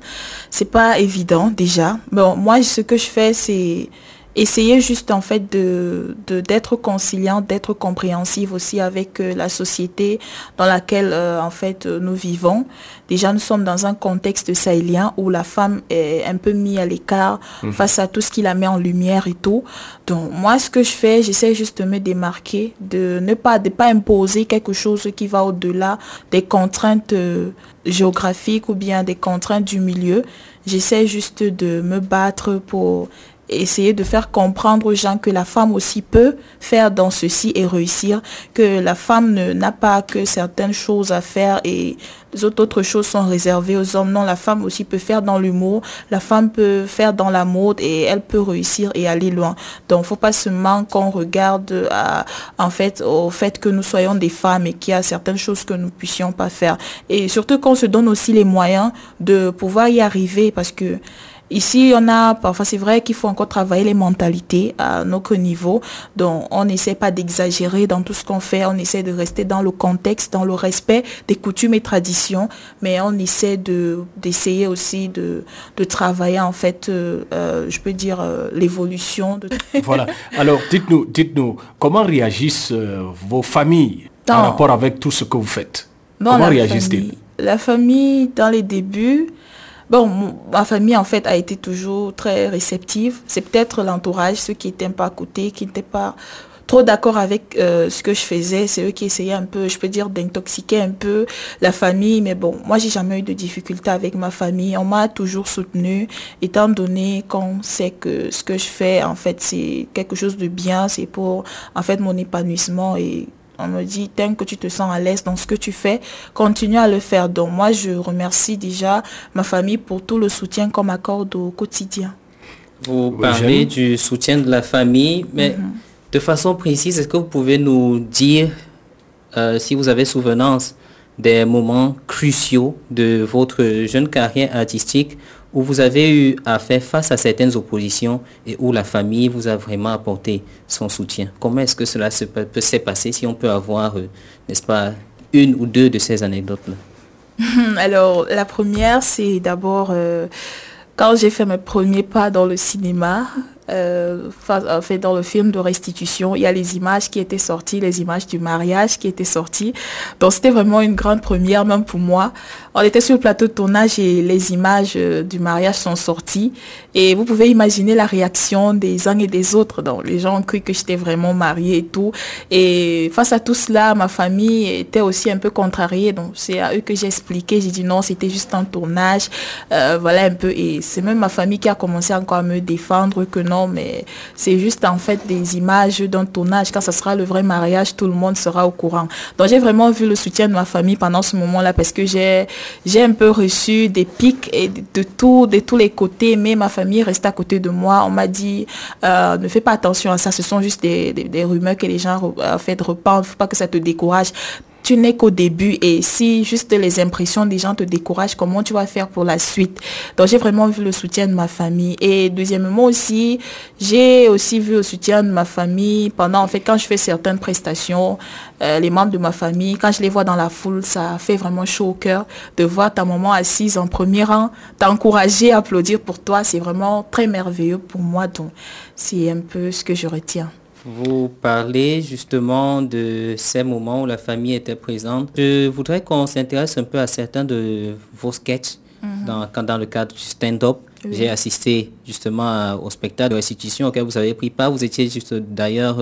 C'est pas évident déjà. Bon, moi ce que je fais c'est essayer juste en fait d'être conciliante, d'être compréhensive aussi avec la société dans laquelle en fait nous vivons. Déjà, nous sommes dans un contexte sahélien où la femme est un peu mise à l'écart face à tout ce qui la met en lumière et tout. Donc, moi, ce que je fais, j'essaie juste de me démarquer, de ne pas imposer quelque chose qui va au-delà des contraintes géographiques ou bien des contraintes du milieu. J'essaie juste de me battre pour essayer de faire comprendre aux gens que la femme aussi peut faire dans ceci et réussir, que la femme n'a pas que certaines choses à faire et les autres choses sont réservées aux hommes. Non, la femme aussi peut faire dans l'humour, la femme peut faire dans la mode et elle peut réussir et aller loin. Donc, faut pas seulement qu'on regarde au fait que nous soyons des femmes et qu'il y a certaines choses que nous puissions pas faire. Et surtout qu'on se donne aussi les moyens de pouvoir y arriver parce que ici, parfois c'est vrai qu'il faut encore travailler les mentalités à notre niveau. Donc, on n'essaie pas d'exagérer dans tout ce qu'on fait. On essaie de rester dans le contexte, dans le respect des coutumes et traditions. Mais on essaie d'essayer aussi de travailler, en fait, je peux dire, l'évolution. Voilà. Alors, dites-nous, comment réagissent vos familles en rapport avec tout ce que vous faites? Comment réagissent-ils? La famille, dans les débuts... Bon, ma famille, en fait, a été toujours très réceptive. C'est peut-être l'entourage, ceux qui n'étaient pas à côté, qui n'étaient pas trop d'accord avec ce que je faisais. C'est eux qui essayaient un peu, je peux dire, d'intoxiquer un peu la famille. Mais bon, moi, j'ai jamais eu de difficultés avec ma famille. On m'a toujours soutenue, étant donné qu'on sait que ce que je fais, en fait, c'est quelque chose de bien. C'est pour, en fait, mon épanouissement et... On me dit, tant que tu te sens à l'aise dans ce que tu fais, continue à le faire. Donc moi, je remercie déjà ma famille pour tout le soutien qu'on m'accorde au quotidien. Vous parlez du soutien de la famille, mais de façon précise, est-ce que vous pouvez nous dire si vous avez souvenance des moments cruciaux de votre jeune carrière artistique où vous avez eu à faire face à certaines oppositions et où la famille vous a vraiment apporté son soutien? Comment est-ce que cela s'est passé, si on peut avoir, n'est-ce pas, une ou deux de ces anecdotes-là? Alors, la première, c'est d'abord quand j'ai fait mes premiers pas dans le cinéma, dans le film de restitution, il y a les images qui étaient sorties, les images du mariage qui étaient sorties. Donc c'était vraiment une grande première, même pour moi. On était sur le plateau de tournage et les images du mariage sont sorties. Et vous pouvez imaginer la réaction des uns et des autres. Donc les gens ont cru que j'étais vraiment mariée et tout. Et face à tout cela, ma famille était aussi un peu contrariée. Donc c'est à eux que j'ai expliqué. J'ai dit non, c'était juste un tournage. Voilà un peu. Et c'est même ma famille qui a commencé encore à me défendre que non, mais c'est juste en fait des images d'un tournage. Quand ça sera le vrai mariage, tout le monde sera au courant. Donc j'ai vraiment vu le soutien de ma famille pendant ce moment-là parce que j'ai un peu reçu des pics et de tous les côtés, mais ma famille reste à côté de moi. On m'a dit ne fais pas attention à ça, ce sont juste des rumeurs que les gens en fait répandent, faut pas que ça te décourage. Tu n'es qu'au début et si juste les impressions des gens te découragent, comment tu vas faire pour la suite? Donc j'ai vraiment vu le soutien de ma famille. Et deuxièmement aussi, j'ai aussi vu le soutien de ma famille pendant, en fait, quand je fais certaines prestations, les membres de ma famille, quand je les vois dans la foule, ça fait vraiment chaud au cœur de voir ta maman assise en premier rang, t'encourager, applaudir pour toi. C'est vraiment très merveilleux pour moi. Donc c'est un peu ce que je retiens. vous parler justement de ces moments où la famille était présente. Je voudrais qu'on s'intéresse un peu à certains de vos sketchs dans le cadre du stand-up. Oui. J'ai assisté justement au spectacle de restitution auquel vous avez pris part. Vous étiez juste d'ailleurs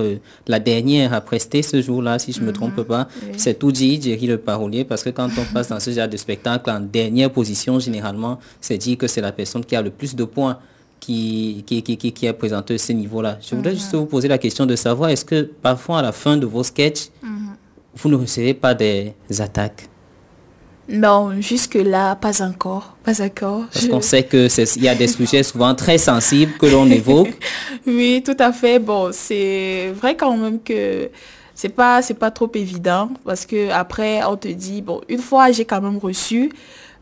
la dernière à prester ce jour-là, si je ne me trompe pas. Oui. C'est tout dit, Déry le Parolier, parce que quand on passe dans ce genre de spectacle en dernière position, généralement, c'est dit que c'est la personne qui a le plus de points qui est présentée à ce niveau-là. Je voudrais juste vous poser la question de savoir, est-ce que parfois à la fin de vos sketchs, vous ne recevez pas des attaques? Non, jusque-là, pas encore. Pas encore. Parce qu'on sait qu'il y a des sujets souvent très sensibles que l'on évoque. Oui, tout à fait. Bon, c'est vrai quand même que c'est pas trop évident parce que après on te dit, bon, une fois j'ai quand même reçu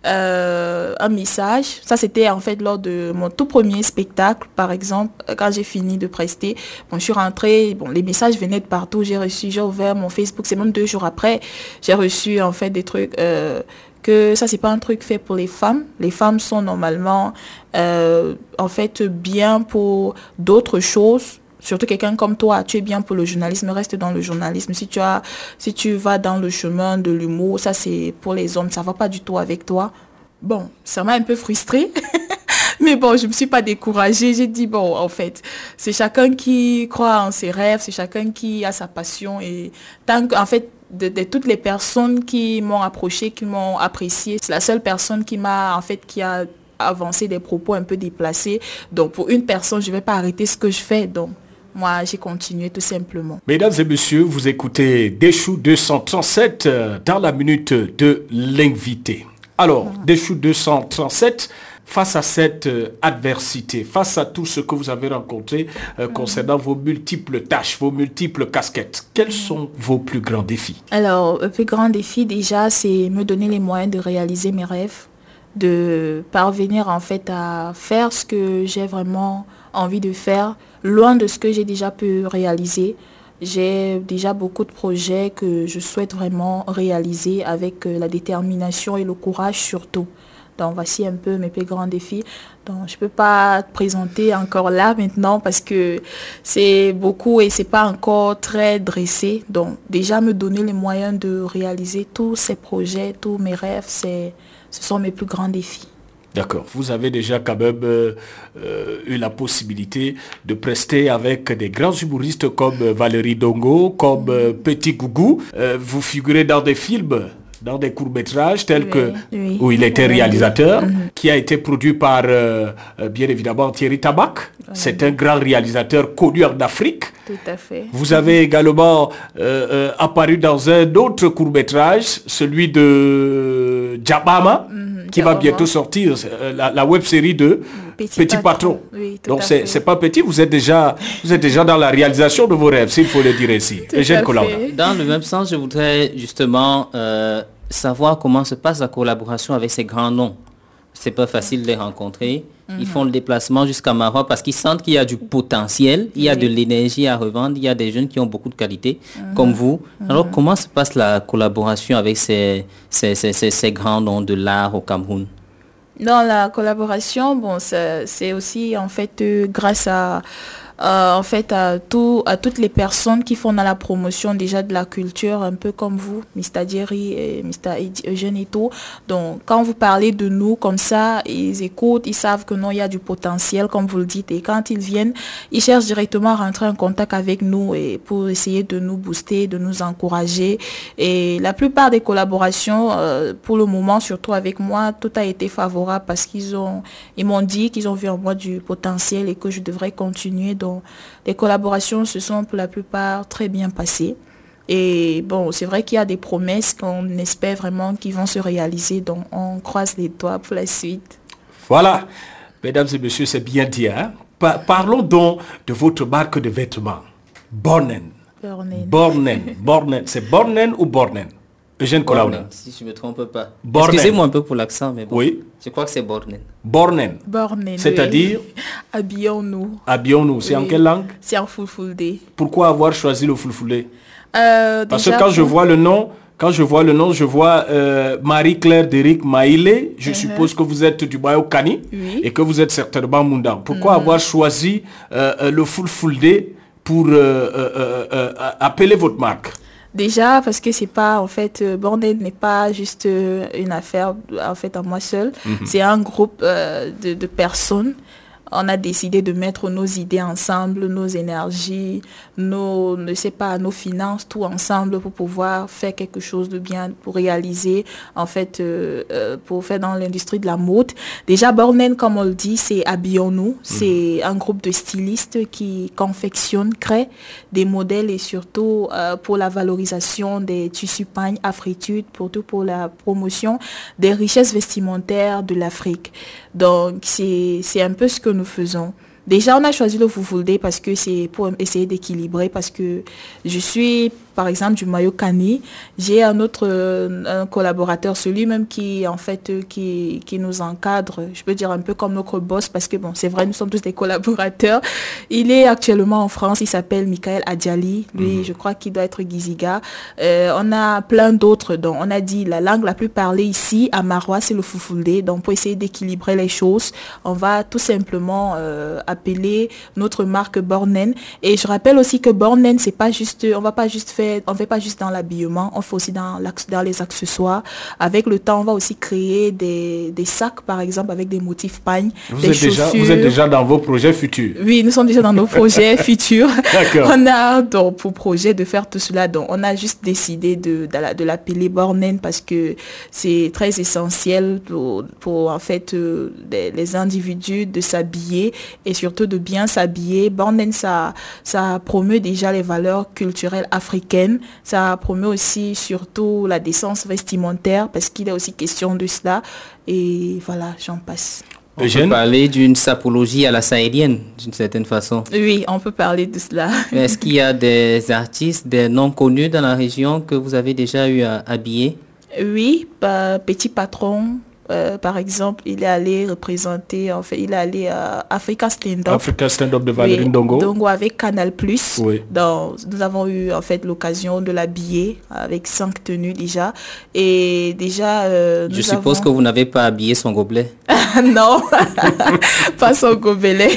un message. Ça, c'était en fait lors de mon tout premier spectacle, par exemple, quand j'ai fini de prester. Bon, je suis rentrée, bon, les messages venaient de partout. J'ai ouvert mon Facebook, c'est même 2 jours après. J'ai reçu en fait des trucs que ça, c'est pas un truc fait pour les femmes. Les femmes sont normalement en fait bien pour d'autres choses. Surtout quelqu'un comme toi, tu es bien pour le journalisme, reste dans le journalisme. Si tu vas dans le chemin de l'humour, ça c'est pour les hommes, ça va pas du tout avec toi. Bon, ça m'a un peu frustrée, mais bon, je me suis pas découragée. J'ai dit, bon, en fait, c'est chacun qui croit en ses rêves, c'est chacun qui a sa passion. Et tant qu'en fait, de toutes les personnes qui m'ont approchée, qui m'ont appréciée, c'est la seule personne qui a avancé des propos un peu déplacés. Donc, pour une personne, je vais pas arrêter ce que je fais, donc. Moi, j'ai continué tout simplement. Mesdames et messieurs, vous écoutez Déchou 237 dans la minute de l'invité. Alors, Déchou 237, face à cette adversité, face à tout ce que vous avez rencontré concernant vos multiples tâches, vos multiples casquettes, quels sont vos plus grands défis? Alors, le plus grand défi déjà, c'est me donner les moyens de réaliser mes rêves, de parvenir en fait à faire ce que j'ai vraiment envie de faire, loin de ce que j'ai déjà pu réaliser. J'ai déjà beaucoup de projets que je souhaite vraiment réaliser avec la détermination et le courage surtout. Donc voici un peu mes plus grands défis. Donc je ne peux pas te présenter encore là maintenant parce que c'est beaucoup et ce n'est pas encore très dressé. Donc déjà me donner les moyens de réaliser tous ces projets, tous mes rêves, ce sont mes plus grands défis. D'accord. Vous avez déjà quand même eu la possibilité de prester avec des grands humoristes comme Valérie Ndongo, comme Petit Gougou. Vous figurez dans des films, dans des courts-métrages tels que... Oui. Où il était réalisateur, qui a été produit par, bien évidemment, Thierry Ntamack. Oui. C'est un grand réalisateur connu en Afrique. Tout à fait. Vous avez également apparu dans un autre court-métrage, celui de Djabama, qui va bientôt sortir, la web-série de Petit Patron. Oui, donc c'est pas petit, vous êtes déjà dans la réalisation de vos rêves, s'il faut le dire ainsi. Eugène Kolauna. Dans le même sens, je voudrais justement savoir comment se passe la collaboration avec ces grands noms. C'est pas facile de les rencontrer. Ils font le déplacement jusqu'à Maroc parce qu'ils sentent qu'il y a du potentiel, il y a de l'énergie à revendre, il y a des jeunes qui ont beaucoup de qualités, comme vous. Alors, comment se passe la collaboration avec ces grands noms de l'art au Cameroun? Dans la collaboration, bon, c'est aussi en fait grâce à toutes les personnes qui font dans la promotion déjà de la culture, un peu comme vous, Mr. Déry et Mr. Eugène et tout. Donc, quand vous parlez de nous comme ça, ils écoutent, ils savent que non, il y a du potentiel, comme vous le dites. Et quand ils viennent, ils cherchent directement à rentrer en contact avec nous et pour essayer de nous booster, de nous encourager. Et la plupart des collaborations, pour le moment, surtout avec moi, tout a été favorable parce qu'ils m'ont dit qu'ils ont vu en moi du potentiel et que je devrais continuer. Donc, les collaborations se sont pour la plupart très bien passées. Et bon, c'est vrai qu'il y a des promesses qu'on espère vraiment qui vont se réaliser. Donc, on croise les doigts pour la suite. Voilà. Mesdames et messieurs, c'est bien dit. Hein? Parlons donc de votre marque de vêtements. Bornen. C'est Bornen ou Bornen? Eugène Kolauna. Si je ne me trompe pas. Bornen. Excusez-moi un peu pour l'accent, mais bon. Oui. Je crois que c'est Bornen. Bornen. C'est-à-dire habillons-nous. Habillons-nous. C'est en quelle langue? C'est en fulfulde. Pourquoi avoir choisi le fulfulde? Parce que quand je vois le nom, je vois Marie-Claire Déric Maïlé. Je suppose que vous êtes du Bayokani et que vous êtes certainement Munda. Pourquoi avoir choisi le fulfulde pour appeler votre marque? Déjà, parce que c'est pas, en fait, Bornen n'est pas juste une affaire, en fait, à moi seule. Mm-hmm. C'est un groupe de personnes. On a décidé de mettre nos idées ensemble, nos énergies, nos finances, tout ensemble pour pouvoir faire quelque chose de bien, pour réaliser, en fait, pour faire dans l'industrie de la mode. Déjà, Bornen, comme on le dit, c'est Habillons-nous. C'est un groupe de stylistes qui confectionne, crée des modèles et surtout pour la valorisation des tissus pagnes, afritudes, surtout pour la promotion des richesses vestimentaires de l'Afrique. Donc, c'est un peu ce que nous faisons. Déjà, on a choisi le Vouvoulde parce que c'est pour essayer d'équilibrer, parce que je suis, par exemple, du maillot Kani. J'ai un autre collaborateur, celui-même qui, en fait, qui nous encadre, je peux dire un peu comme notre boss, parce que, bon, c'est vrai, nous sommes tous des collaborateurs. Il est actuellement en France, il s'appelle Michael Adjali. Lui, je crois qu'il doit être Giziga. On a plein d'autres. Donc, on a dit la langue la plus parlée ici, à Marois, c'est le Vouvoulde. Donc, pour essayer d'équilibrer les choses, on va tout simplement... appeler notre marque Bornen. Et je rappelle aussi que Bornen, c'est pas juste, on fait pas juste dans l'habillement, on fait aussi dans les accessoires. Avec le temps, on va aussi créer des sacs, par exemple, avec des motifs pagnes, des chaussures. Vous êtes déjà dans vos projets futurs? Oui, nous sommes déjà dans nos projets futurs. D'accord. On a donc pour projet de faire tout cela. Donc, on a juste décidé de l'appeler Bornen parce que c'est très essentiel pour en fait, les individus de s'habiller et surtout de bien s'habiller. Bornen, ça promeut déjà les valeurs culturelles africaines, ça promeut aussi surtout la décence vestimentaire, parce qu'il est aussi question de cela, et voilà, j'en passe. On peut parler d'une sapologie à la sahélienne, d'une certaine façon. Oui, on peut parler de cela. Mais est-ce qu'il y a des artistes, des noms connus dans la région que vous avez déjà eu à habiller? Oui, Petit Patron. Par exemple, il est allé représenter, en fait, il est allé à Africa Stand-Up de Valérie Ndongo. Donc, avec Canal+. Oui. Donc, nous avons eu, en fait, l'occasion de l'habiller avec 5 tenues déjà. Et déjà, je suppose que vous n'avez pas habillé son gobelet. Non, pas son gobelet.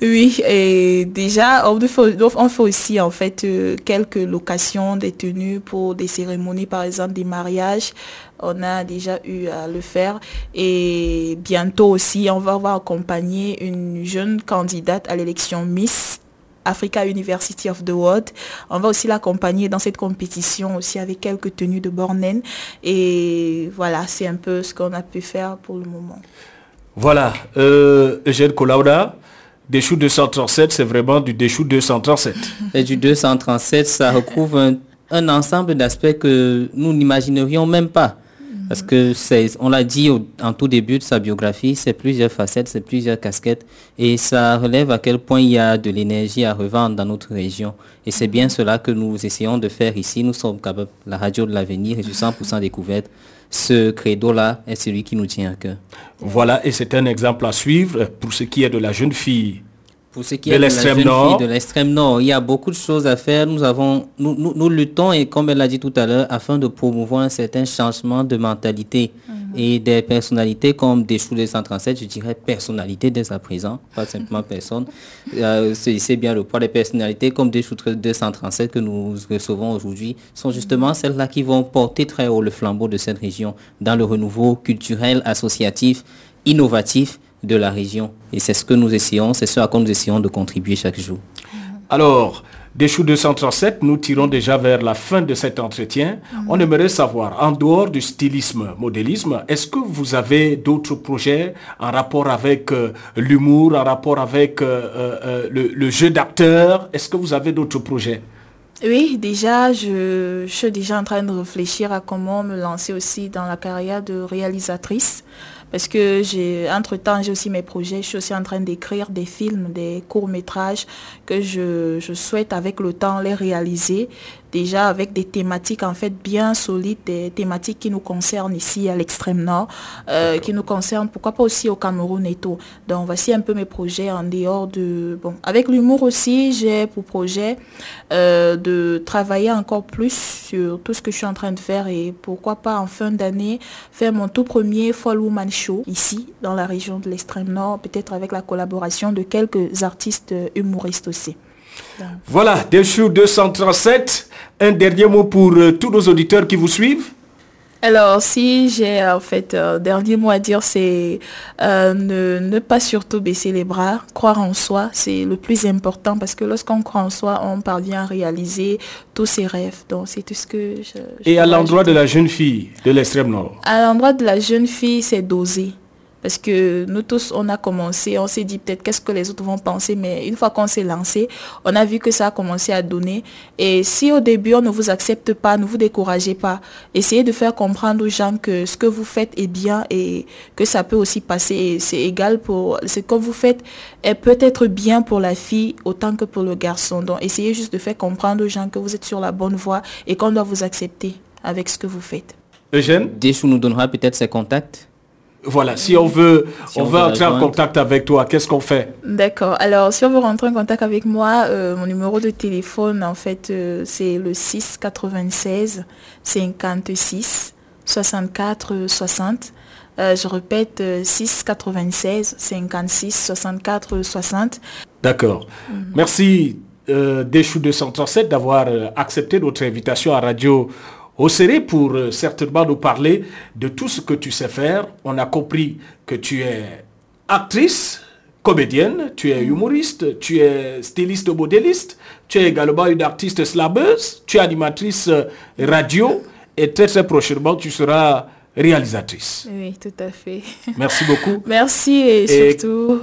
Oui, et déjà, on fait aussi, en fait, quelques locations des tenues pour des cérémonies, par exemple, des mariages. On a déjà eu à le faire. Et bientôt aussi, on va avoir accompagné une jeune candidate à l'élection Miss Africa University of the World. On va aussi l'accompagner dans cette compétition aussi avec quelques tenues de Bornen. Et voilà, c'est un peu ce qu'on a pu faire pour le moment. Voilà, Eugène Kolauna. Déchou 237, c'est vraiment du Déchou 237. Et du 237, ça recouvre un ensemble d'aspects que nous n'imaginerions même pas. Parce que, on l'a dit en tout début de sa biographie, c'est plusieurs facettes, c'est plusieurs casquettes. Et ça relève à quel point il y a de l'énergie à revendre dans notre région. Et c'est bien cela que nous essayons de faire ici. Nous sommes capables, la radio de l'avenir et du 100% découverte. Ce credo-là est celui qui nous tient à cœur. Voilà, et c'est un exemple à suivre pour ce qui est de la jeune fille. Pour ce qui est de l'extrême nord, il y a beaucoup de choses à faire. Nous luttons, et comme elle l'a dit tout à l'heure, afin de promouvoir un certain changement de mentalité. Et des personnalités comme Déchou 237, je dirais personnalité dès à présent, pas simplement personne. C'est bien le poids des personnalités comme Déchou 237 que nous recevons aujourd'hui sont justement celles-là qui vont porter très haut le flambeau de cette région dans le renouveau culturel, associatif, innovatif de la région. Et c'est ce que nous essayons, c'est ce à quoi nous essayons de contribuer chaque jour. Alors, Déchou 237, nous tirons déjà vers la fin de cet entretien. On aimerait savoir, en dehors du stylisme, modélisme, est-ce que vous avez d'autres projets en rapport avec l'humour, en rapport avec le jeu d'acteur? Est-ce que vous avez d'autres projets? Oui, déjà, je suis déjà en train de réfléchir à comment me lancer aussi dans la carrière de réalisatrice. Parce que entre-temps, j'ai aussi mes projets. Je suis aussi en train d'écrire des films, des courts-métrages que je souhaite avec le temps les réaliser. Déjà avec des thématiques en fait bien solides, des thématiques qui nous concernent ici à l'extrême nord, qui nous concernent, pourquoi pas aussi au Cameroun et tout. Donc voici un peu mes projets en dehors de... Bon, avec l'humour aussi, j'ai pour projet de travailler encore plus sur tout ce que je suis en train de faire et pourquoi pas en fin d'année faire mon tout premier Fall Woman Show ici dans la région de l'extrême nord, peut-être avec la collaboration de quelques artistes humoristes aussi. Voilà, Déchou 237. Un dernier mot pour tous nos auditeurs qui vous suivent. Alors, si j'ai en fait dernier mot à dire, c'est ne pas surtout baisser les bras, croire en soi, c'est le plus important parce que lorsqu'on croit en soi, on parvient à réaliser tous ses rêves. Donc, c'est tout ce que je Et à l'endroit de la jeune fille de l'extrême nord. À l'endroit de la jeune fille, c'est d'oser. Parce que nous tous, on a commencé, on s'est dit peut-être qu'est-ce que les autres vont penser, mais une fois qu'on s'est lancé, on a vu que ça a commencé à donner. Et si au début, on ne vous accepte pas, ne vous découragez pas, essayez de faire comprendre aux gens que ce que vous faites est bien et que ça peut aussi passer. Et c'est égal pour ce que vous faites est peut-être bien pour la fille autant que pour le garçon. Donc essayez juste de faire comprendre aux gens que vous êtes sur la bonne voie et qu'on doit vous accepter avec ce que vous faites. Eugène, Déchou nous donnera peut-être ses contacts. Voilà, si on veut rentrer en contact avec toi, qu'est-ce qu'on fait? D'accord, alors si on veut rentrer en contact avec moi, mon numéro de téléphone, en fait, c'est le 696 56 64 60. Je répète, 696 56 64 60. D'accord, Merci Déchou 237 d'avoir accepté notre invitation à Radio Céré pour certainement nous parler de tout ce que tu sais faire. On a compris que tu es actrice, comédienne, tu es humoriste, tu es styliste modéliste, tu es également une artiste slabeuse, tu es animatrice radio et très très prochainement tu seras réalisatrice. Oui, tout à fait. Merci beaucoup. Merci et surtout,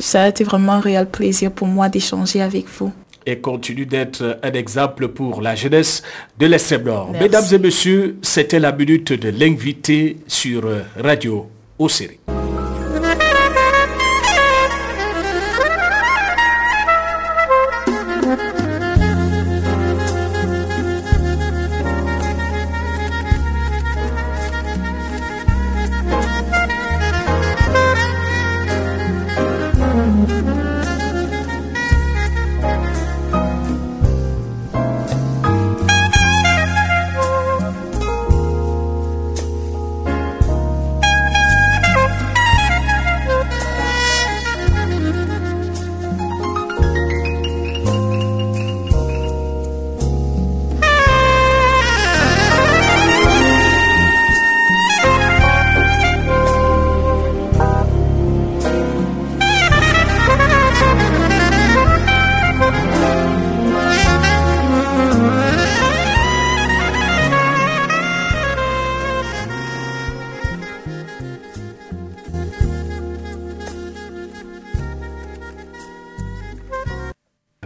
ça a été vraiment un réel plaisir pour moi d'échanger avec vous. Et continue d'être un exemple pour la jeunesse de l'Extrême Nord. Mesdames et messieurs, c'était la minute de l'invité sur Radio Céré.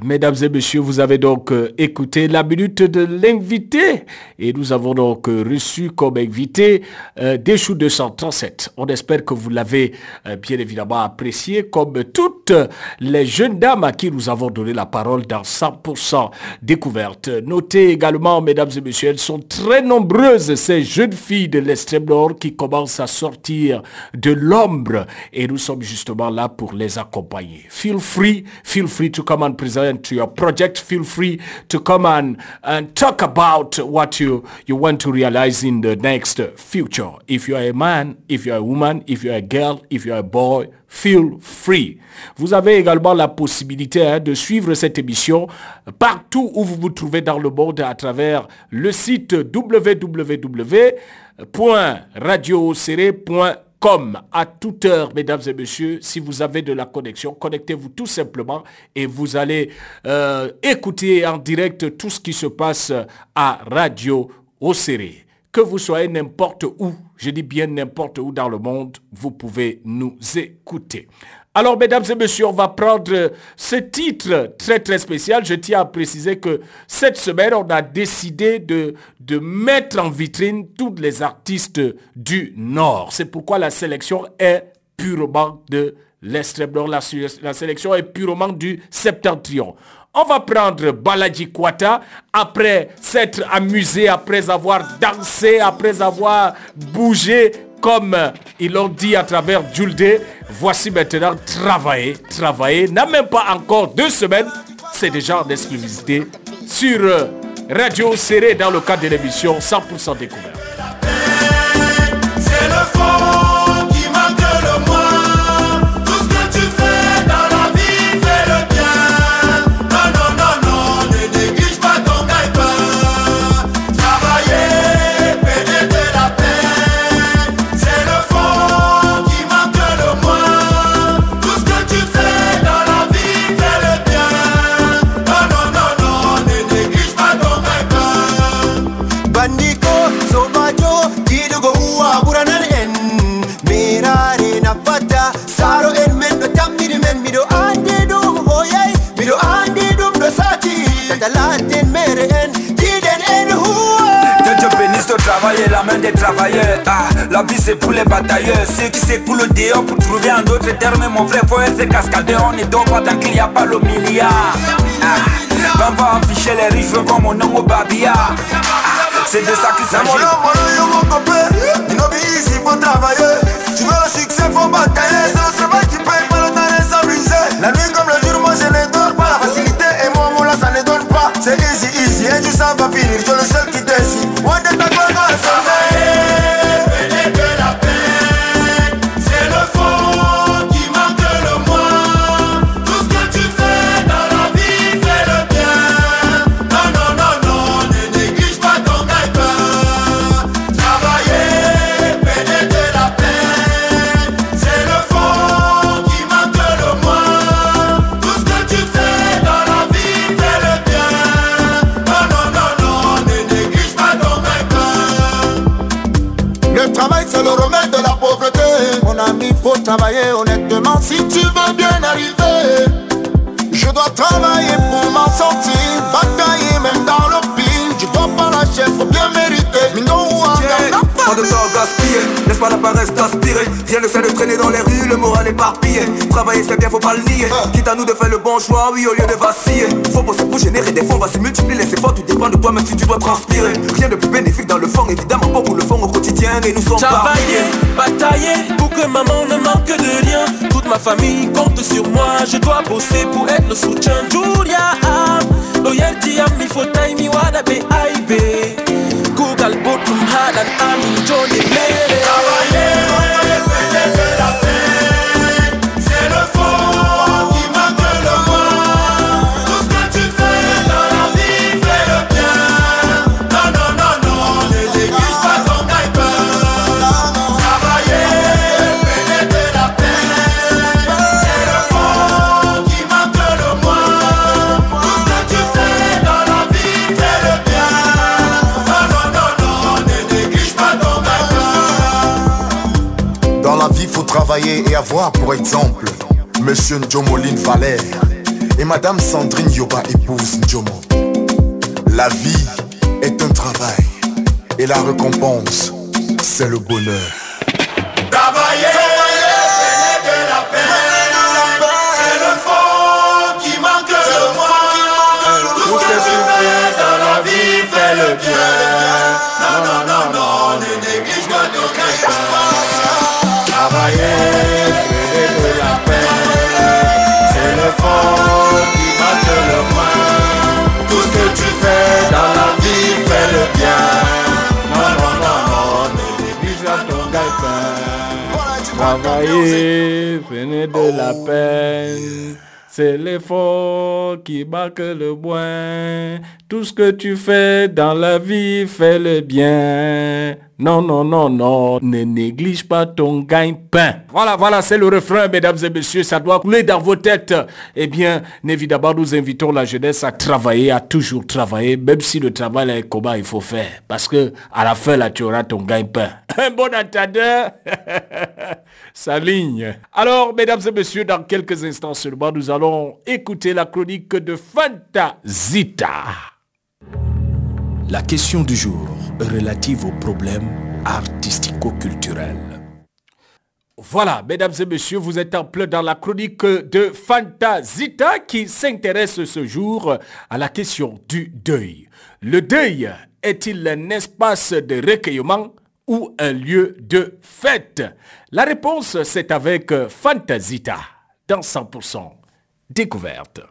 Mesdames et messieurs, vous avez donc écouté la minute de l'invité et nous avons donc reçu comme invité Déchou 237. On espère que vous l'avez bien évidemment apprécié comme toutes les jeunes dames à qui nous avons donné la parole dans 100% découverte. Notez également, mesdames et messieurs, elles sont très nombreuses ces jeunes filles de l'extrême nord qui commencent à sortir de l'ombre et nous sommes justement là pour les accompagner. Feel free to come and present to your project. Feel free to come and talk about what you want to realize in the next future. If you are a man, if you are a woman, if you are a girl, if you are a boy, feel free. Vous avez également la possibilité de suivre cette émission partout où vous vous trouvez dans le monde à travers le site www.radiocéré.com. Comme à toute heure, mesdames et messieurs, si vous avez de la connexion, connectez-vous tout simplement et vous allez écouter en direct tout ce qui se passe à Radio Céré. Que vous soyez n'importe où, je dis bien n'importe où dans le monde, vous pouvez nous écouter. Alors, mesdames et messieurs, on va prendre ce titre très très spécial. Je tiens à préciser que cette semaine, on a décidé de mettre en vitrine tous les artistes du Nord. C'est pourquoi la sélection est purement de l'Extrême Nord. La sélection est purement du Septentrion. On va prendre Baladji Kwata après s'être amusé, après avoir dansé, après avoir bougé. Comme ils l'ont dit à travers Djouldé, voici maintenant travailler. N'a même pas encore 2 semaines, c'est déjà en exclusivité sur Radio Céré dans le cadre de l'émission 100% découvert. C'est le fond. Tout ce que tu fais dans la vie, fais le bien. travailler la main des travailleurs. Ah, la vie c'est pour les batailleurs, ceux qui s'écoulent dehors pour trouver en d'autres termes. Mon frère, faut être cascadeur, on ne dort pas tant qu'il n'y a pas le milliard. Ah, on va afficher les riches, je vends mon nom au babia. C'est de ça qu'il s'agit. Il n'obéit ici pour travailler. Tu veux le succès, faut batailler. C'est le travail qui paye, pas le temps n'est sans briser. La nuit comme le jour, moi je ne dors pas. La facilité et mon moula, ça ne donne pas. C'est easy, easy, et tu savent va finir. Je le seul qui décide. Moi, t'es ta gueule dans le sommeil. Venez de la peine. C'est le fond qui manque le moi. Tout ce que tu fais dans la vie, fais le bien. Non, non, non, non, ne néglige pas ton gagne-pain. Travailler, venez de la peine. C'est le fond qui manque le moi. Tout ce que tu fais dans la vie, fais le bien. Non, non, non, non, ne néglige pas ton gagne-pain. Le travail, c'est le remède de la pauvreté. Mon ami, faut travailler honnêtement si tu veux bien arriver. Je dois travailler pour m'en sortir, batailler même dans le pire. Je dois pas lâcher, faut bien mériter. Mais non, on a pas de temps gaspillé, laisse pas la paresse t'aspirer. Viens le fait de traîner dans les rues, le moral éparpillé. Travailler c'est bien, faut pas le nier. Quitte à nous de faire le bon choix, oui, au lieu de vaciller. Faut bosser pour générer des fonds, va se multiplier les efforts. Tu dépends de toi même si tu dois transpirer. Rien de plus bénéfique dans le fond, évidemment pas pour le fond au quotidien. Et nous sommes travailler, batailler pour que maman ne manque de rien. Toute ma famille compte sur moi, je dois bosser pour être le soutien. Julia, loyalty, ami, faut taimi, wadabe, aibe. Google, botum, hadan, amin, joli, mele. Travailler et avoir pour exemple Monsieur Ndjomoline Valère et Madame Sandrine Yoba, épouse Ndjomo. La vie est un travail et la récompense, c'est le bonheur. Travailler! Travailler, venez de la peine. C'est l'effort qui bat que le boin. Tout ce que tu fais dans la vie, fais le bien. Non, non, non, non, ne néglige pas ton gagne-pain. Voilà, voilà, c'est le refrain, mesdames et messieurs, ça doit couler dans vos têtes. Eh bien, évidemment, nous invitons la jeunesse à travailler, à toujours travailler, même si le travail est combat, il faut faire. Parce que, à la fin, là, tu auras ton gagne-pain. Un bon entendeur, ça ligne. Alors, mesdames et messieurs, dans quelques instants seulement, nous allons écouter la chronique de Fantasita. La question du jour relative aux problèmes artistico-culturels. Voilà, mesdames et messieurs, vous êtes en plein dans la chronique de Fantasita qui s'intéresse ce jour à la question du deuil. Le deuil est-il un espace de recueillement ou un lieu de fête? La réponse, c'est avec Fantasita dans 100% Découverte.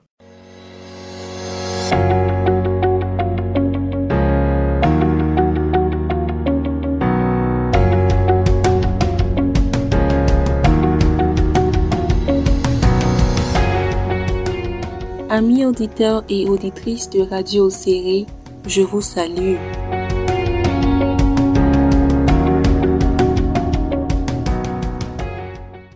Amis auditeurs et auditrices de Radio Céré, je vous salue.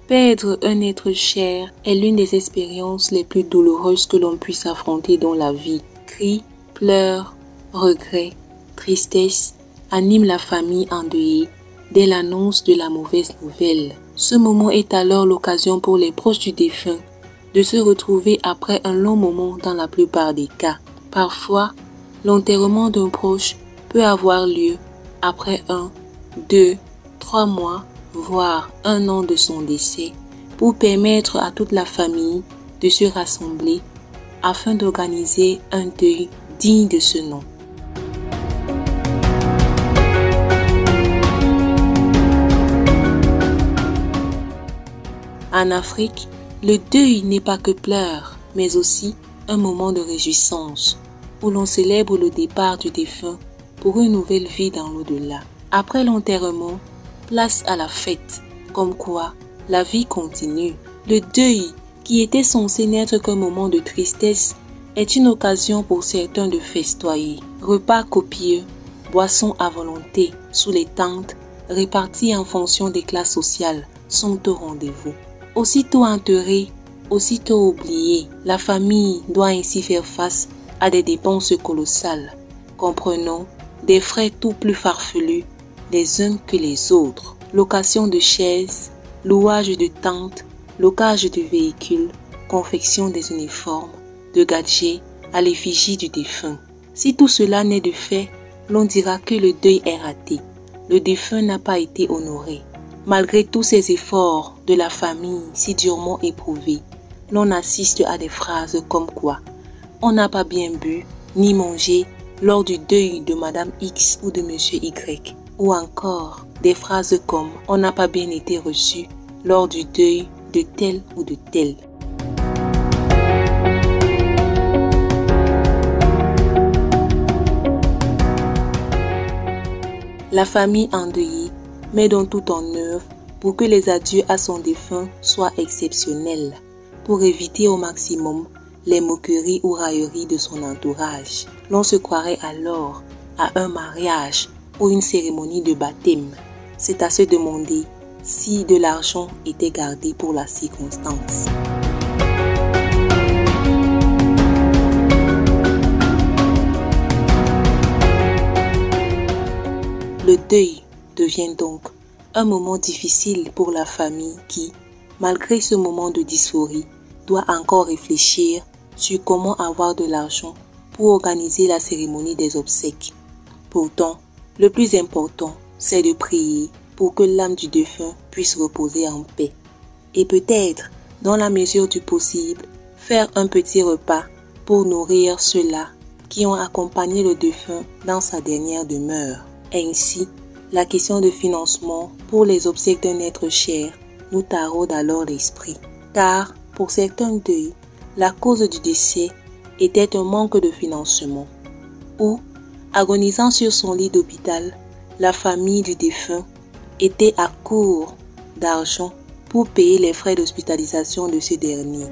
Perdre un être cher est l'une des expériences les plus douloureuses que l'on puisse affronter dans la vie. Cris, pleurs, regrets, tristesse animent la famille endeuillée dès l'annonce de la mauvaise nouvelle. Ce moment est alors l'occasion pour les proches du défunt de se retrouver après un long moment dans la plupart des cas. Parfois, l'enterrement d'un proche peut avoir lieu après 1, 2, 3 mois, voire 1 an de son décès, pour permettre à toute la famille de se rassembler afin d'organiser un deuil digne de ce nom. En Afrique, le deuil n'est pas que pleurs, mais aussi un moment de réjouissance, où l'on célèbre le départ du défunt pour une nouvelle vie dans l'au-delà. Après l'enterrement, place à la fête, comme quoi la vie continue. Le deuil, qui était censé n'être qu'un moment de tristesse, est une occasion pour certains de festoyer. Repas copieux, boissons à volonté, sous les tentes, réparties en fonction des classes sociales, sont au rendez-vous. Aussitôt enterré, aussitôt oublié, la famille doit ainsi faire face à des dépenses colossales, comprenant des frais tout plus farfelus les uns que les autres. Location de chaises, louage de tentes, locage de véhicules, confection des uniformes, de gadgets à l'effigie du défunt. Si tout cela n'est de fait, l'on dira que le deuil est raté. Le défunt n'a pas été honoré. Malgré tous ces efforts de la famille si durement éprouvée, l'on assiste à des phrases comme quoi « On n'a pas bien bu ni mangé lors du deuil de Madame X ou de Monsieur Y » ou encore des phrases comme « On n'a pas bien été reçu lors du deuil de tel ou de tel ». La famille endeuillée met donc tout en œuvre pour que les adieux à son défunt soient exceptionnels, pour éviter au maximum les moqueries ou railleries de son entourage. L'on se croirait alors à un mariage ou une cérémonie de baptême. C'est à se demander si de l'argent était gardé pour la circonstance. Le deuil devient donc un moment difficile pour la famille qui, malgré ce moment de dysphorie, doit encore réfléchir sur comment avoir de l'argent pour organiser la cérémonie des obsèques. Pourtant, le plus important, c'est de prier pour que l'âme du défunt puisse reposer en paix. Et peut-être, dans la mesure du possible, faire un petit repas pour nourrir ceux-là qui ont accompagné le défunt dans sa dernière demeure. Ainsi, la question de financement pour les obsèques d'un être cher nous taraude alors l'esprit. Car, pour certains deuils, la cause du décès était un manque de financement. Ou, agonisant sur son lit d'hôpital, la famille du défunt était à court d'argent pour payer les frais d'hospitalisation de ce dernier.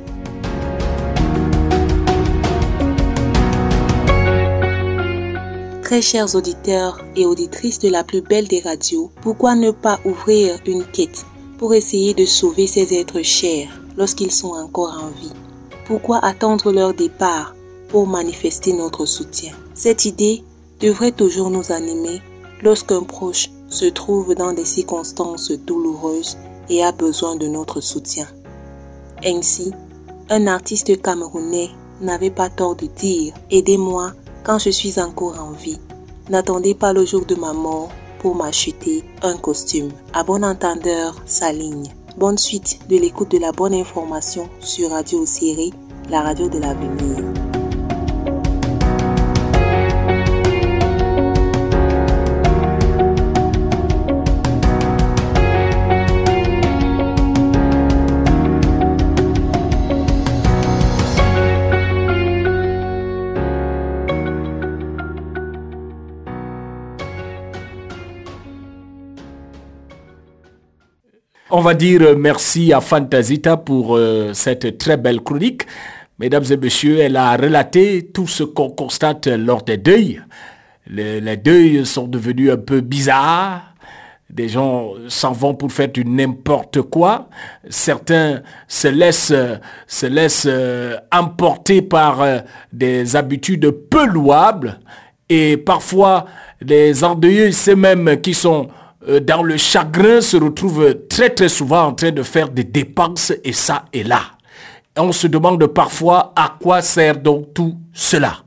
Très chers auditeurs et auditrices de la plus belle des radios, pourquoi ne pas ouvrir une quête pour essayer de sauver ces êtres chers lorsqu'ils sont encore en vie? Pourquoi attendre leur départ pour manifester notre soutien? Cette idée devrait toujours nous animer lorsqu'un proche se trouve dans des circonstances douloureuses et a besoin de notre soutien. Ainsi, un artiste camerounais n'avait pas tort de dire « Aidez-moi » quand je suis encore en vie, n'attendez pas le jour de ma mort pour m'acheter un costume. À bon entendeur, sa ligne. Bonne suite de l'écoute de la bonne information sur Radio Céré, la radio de l'avenir. On va dire merci à Fantasita pour cette très belle chronique. Mesdames et messieurs, elle a relaté tout ce qu'on constate lors des deuils. Les deuils sont devenus un peu bizarres. Des gens s'en vont pour faire du n'importe quoi. Certains se laissent emporter par des habitudes peu louables. Et parfois, les endeuillés, c'est même qui sont dans le chagrin, se retrouve très très souvent en train de faire des dépenses et ça et là. On se demande parfois à quoi sert donc tout cela.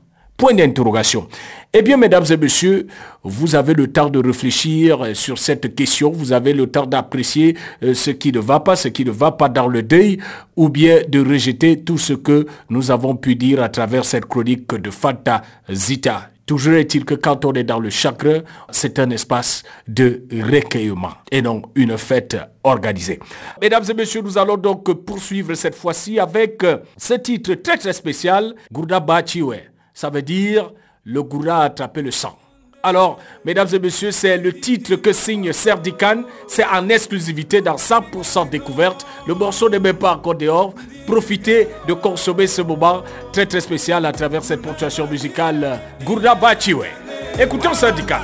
Point d'interrogation. Eh bien, mesdames et messieurs, vous avez le temps de réfléchir sur cette question. Vous avez le temps d'apprécier ce qui ne va pas, dans le deuil, ou bien de rejeter tout ce que nous avons pu dire à travers cette chronique de Fantasita. Toujours est-il que quand on est dans le chakra, c'est un espace de recueillement et non une fête organisée. Mesdames et messieurs, nous allons donc poursuivre cette fois-ci avec ce titre très très spécial, Gourna Bachiwe. Ça veut dire le gourna a attrapé le sang. Alors, mesdames et messieurs, c'est le titre que signe Serdikan. C'est en exclusivité dans 100% découverte. Le morceau n'est même pas encore dehors. Profitez de consommer ce moment très très spécial à travers cette ponctuation musicale Gourna Bachiwe. Écoutons Serdikan.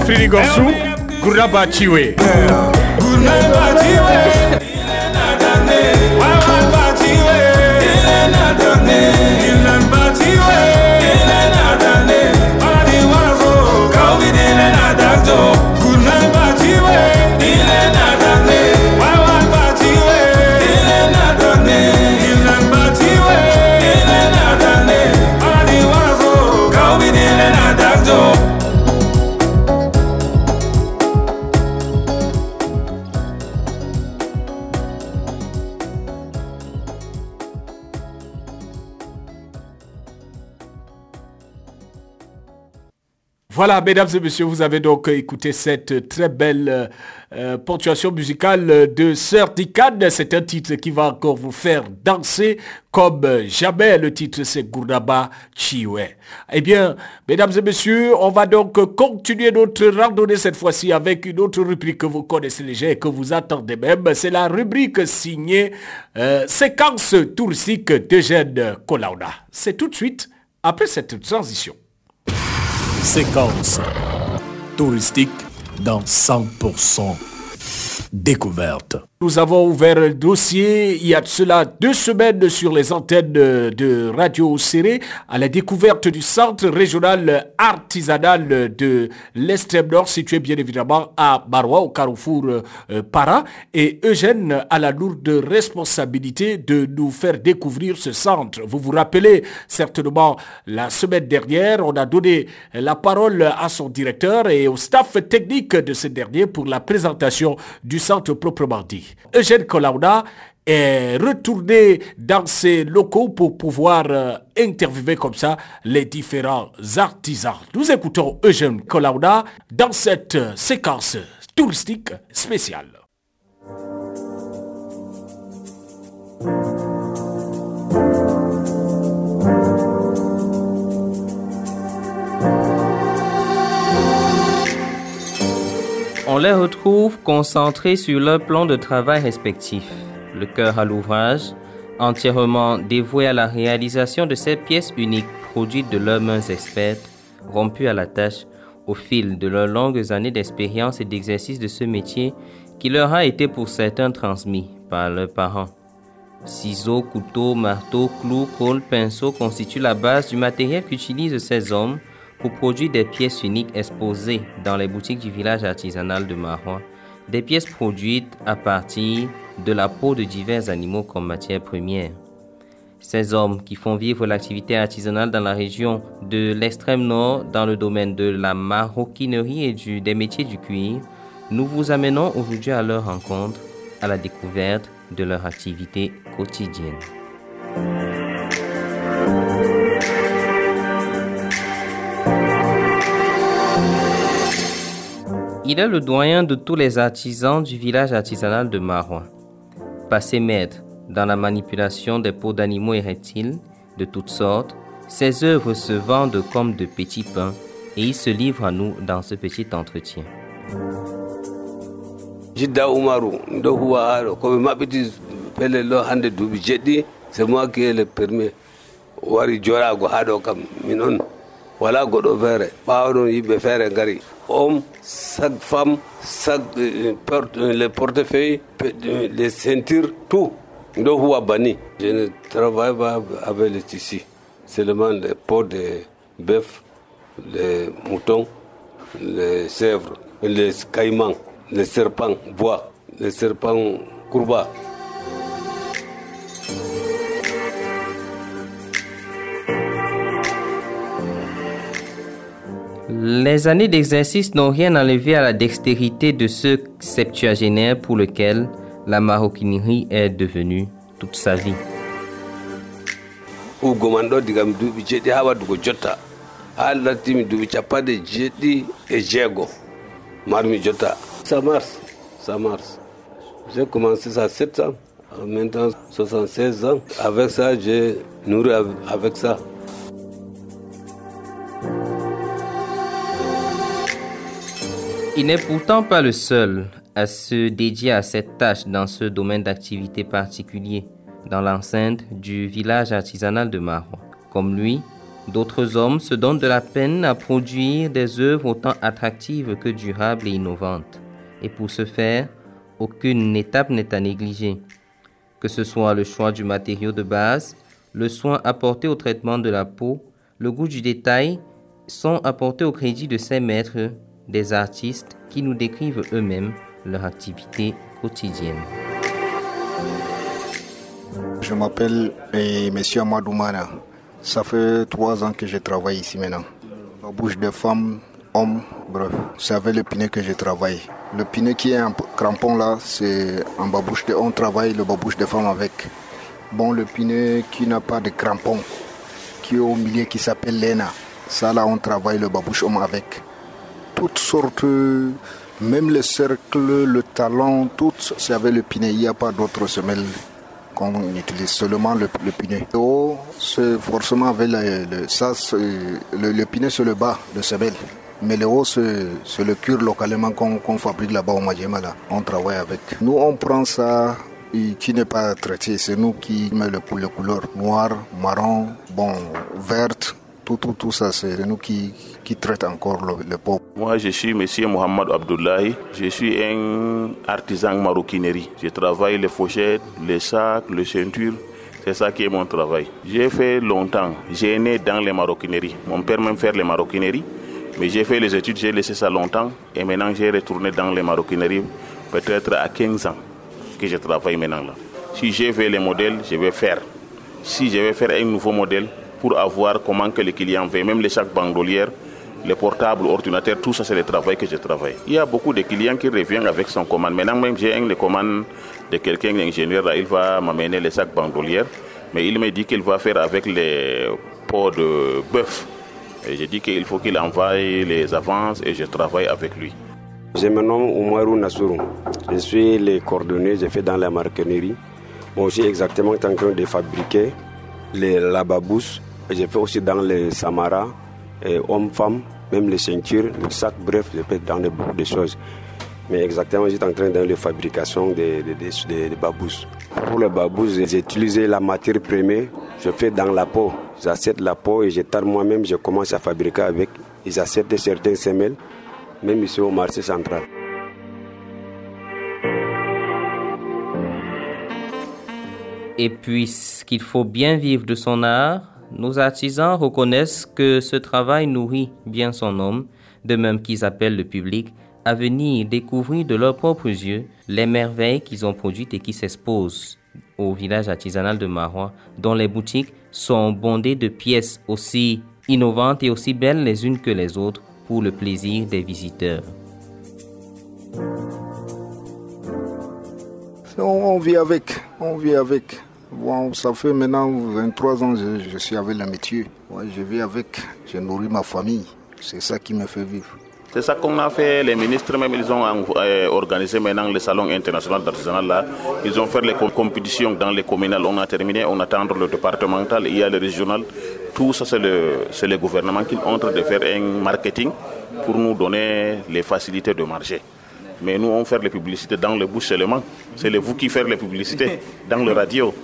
Frédéric Gorsou, Gourna Bachiwe. Voilà, mesdames et messieurs, vous avez donc écouté cette très belle ponctuation musicale de Serdikan. C'est un titre qui va encore vous faire danser comme jamais. Le titre, c'est Gourna Bachiwe. Eh bien, mesdames et messieurs, on va donc continuer notre randonnée cette fois-ci avec une autre rubrique que vous connaissez déjà et que vous attendez même. C'est la rubrique signée Séquence touristique d'Eugène Kolauna. C'est tout de suite après cette transition. Séquence touristique dans 100% découverte. Nous avons ouvert le dossier il y a de cela 2 semaines sur les antennes de Radio Céré à la découverte du centre régional artisanal de l'extrême nord situé bien évidemment à Maroua au carrefour Para, et Eugène a la lourde responsabilité de nous faire découvrir ce centre. Vous vous rappelez certainement la semaine dernière, on a donné la parole à son directeur et au staff technique de ce dernier pour la présentation du centre proprement dit. Eugène Kolauna est retourné dans ses locaux pour pouvoir interviewer comme ça les différents artisans. Nous écoutons Eugène Kolauna dans cette séquence touristique spéciale. On les retrouve concentrés sur leur plan de travail respectif, le cœur à l'ouvrage, entièrement dévoué à la réalisation de ces pièces uniques produites de leurs mains expertes, rompues à la tâche au fil de leurs longues années d'expérience et d'exercice de ce métier qui leur a été pour certains transmis par leurs parents. Ciseaux, couteaux, marteaux, clous, colle, pinceaux constituent la base du matériel qu'utilisent ces hommes pour produire des pièces uniques exposées dans les boutiques du village artisanal de Maroua, des pièces produites à partir de la peau de divers animaux comme matière première. Ces hommes qui font vivre l'activité artisanale dans la région de l'extrême nord, dans le domaine de la maroquinerie et des métiers du cuir, nous vous amenons aujourd'hui à leur rencontre, à la découverte de leur activité quotidienne. Il est le doyen de tous les artisans du village artisanal de Maroua. Passé maître dans la manipulation des peaux d'animaux et reptiles de toutes sortes, ses œuvres se vendent comme de petits pains et il se livre à nous dans ce petit entretien. C'est moi qui ai le permis. Voilà, hommes, chaque femme, chaque le portefeuille, les ceintures, tout. Donc, je ne travaille pas avec les tissus, seulement les peaux de bœuf, les moutons, les chèvres, les caïmans, les serpents bois, les serpents courbats. Les années d'exercice n'ont rien enlevé à la dextérité de ce septuagénaire pour lequel la maroquinerie est devenue toute sa vie. Ça marche. J'ai commencé ça à 7 ans, maintenant 76 ans. Avec ça, j'ai nourri avec ça. Il n'est pourtant pas le seul à se dédier à cette tâche dans ce domaine d'activité particulier, dans l'enceinte du village artisanal de Maroua. Comme lui, d'autres hommes se donnent de la peine à produire des œuvres autant attractives que durables et innovantes. Et pour ce faire, aucune étape n'est à négliger. Que ce soit le choix du matériau de base, le soin apporté au traitement de la peau, le goût du détail sont apportés au crédit de ces maîtres, des artistes qui nous décrivent eux-mêmes leur activité quotidienne. Je m'appelle M. Amadou Mana. Ça fait 3 ans que je travaille ici maintenant. La bouche de femmes, hommes, bref. C'est avec le pneu que je travaille. Le pneu qui est en crampon là, c'est en babouche de... On travaille le babouche de femmes avec. Bon, le pneu qui n'a pas de crampon, qui est au milieu, qui s'appelle l'ENA. Ça là, on travaille le babouche homme avec. Toutes sortes, même le cercle, le talon, tout, c'est avec le pinet. Il n'y a pas d'autres semelles qu'on utilise, seulement le pinet. Le haut, c'est forcément avec le pinet, c'est le bas de semelle. Mais le haut, c'est le cuir localement qu'on fabrique là-bas au Madjema. Là. On travaille avec. Nous, on prend ça qui n'est pas traité. C'est nous qui mettons les couleurs noires, marron, bon, verte. Tout ça, c'est nous qui traitons encore le peuple. Moi, je suis M. Mohamed Abdoulaye. Je suis un artisan maroquinerie. Je travaille les fourchettes, les sacs, les ceintures. C'est ça qui est mon travail. J'ai fait longtemps. J'ai né dans les maroquineries. Mon père m'aime faire les maroquineries. Mais j'ai fait les études, j'ai laissé ça longtemps. Et maintenant, j'ai retourné dans les maroquineries. Peut-être à 15 ans que je travaille maintenant là. Si j'ai fait les modèles, je vais faire. Si je vais faire un nouveau modèle, pour avoir comment que les clients veulent, même les sacs bandolières, les portables, ordinateurs, tout ça c'est le travail que je travaille. Il y a beaucoup de clients qui reviennent avec son commande. Maintenant même j'ai une commande de quelqu'un, d'ingénieur, il va m'amener les sacs bandolières, mais il me dit qu'il va faire avec les pots de bœuf. Et je dis qu'il faut qu'il envoie les avances et je travaille avec lui. Je me nomme Oumarou Nassourou, je suis le cordonnier, je fais dans la maroquinerie. Moi aussi exactement en train de fabriquer les lababous. Je fais aussi dans les samaras, hommes-femmes, même les ceintures, les sacs, bref, je fais dans beaucoup de choses. Mais exactement, j'étais en train de faire la fabrication des babous. Pour les babous, j'ai utilisé la matière première, je fais dans la peau. J'achète la peau et je tare moi-même, je commence à fabriquer avec. Ils achètent certaines semelles, même ici au marché central. Et puisqu'il faut bien vivre de son art, nos artisans reconnaissent que ce travail nourrit bien son homme, de même qu'ils appellent le public à venir découvrir de leurs propres yeux les merveilles qu'ils ont produites et qui s'exposent au village artisanal de Marois, dont les boutiques sont bondées de pièces aussi innovantes et aussi belles les unes que les autres pour le plaisir des visiteurs. On vit avec. Bon, ça fait maintenant 23 ans que je suis avec le métier. Ouais, je vis avec, je nourris ma famille. C'est ça qui me fait vivre. C'est ça qu'on a fait, les ministres même, ils ont organisé maintenant le salon international d'artisanat là. Ils ont fait les compétitions dans les communales. On a terminé, on attend le départemental, il y a le régional. Tout ça, c'est le gouvernement qui est en train de faire un marketing pour nous donner les facilités de marché. Mais nous, on fait les publicités dans les bouches seulement. C'est vous qui faites les publicités dans le radio.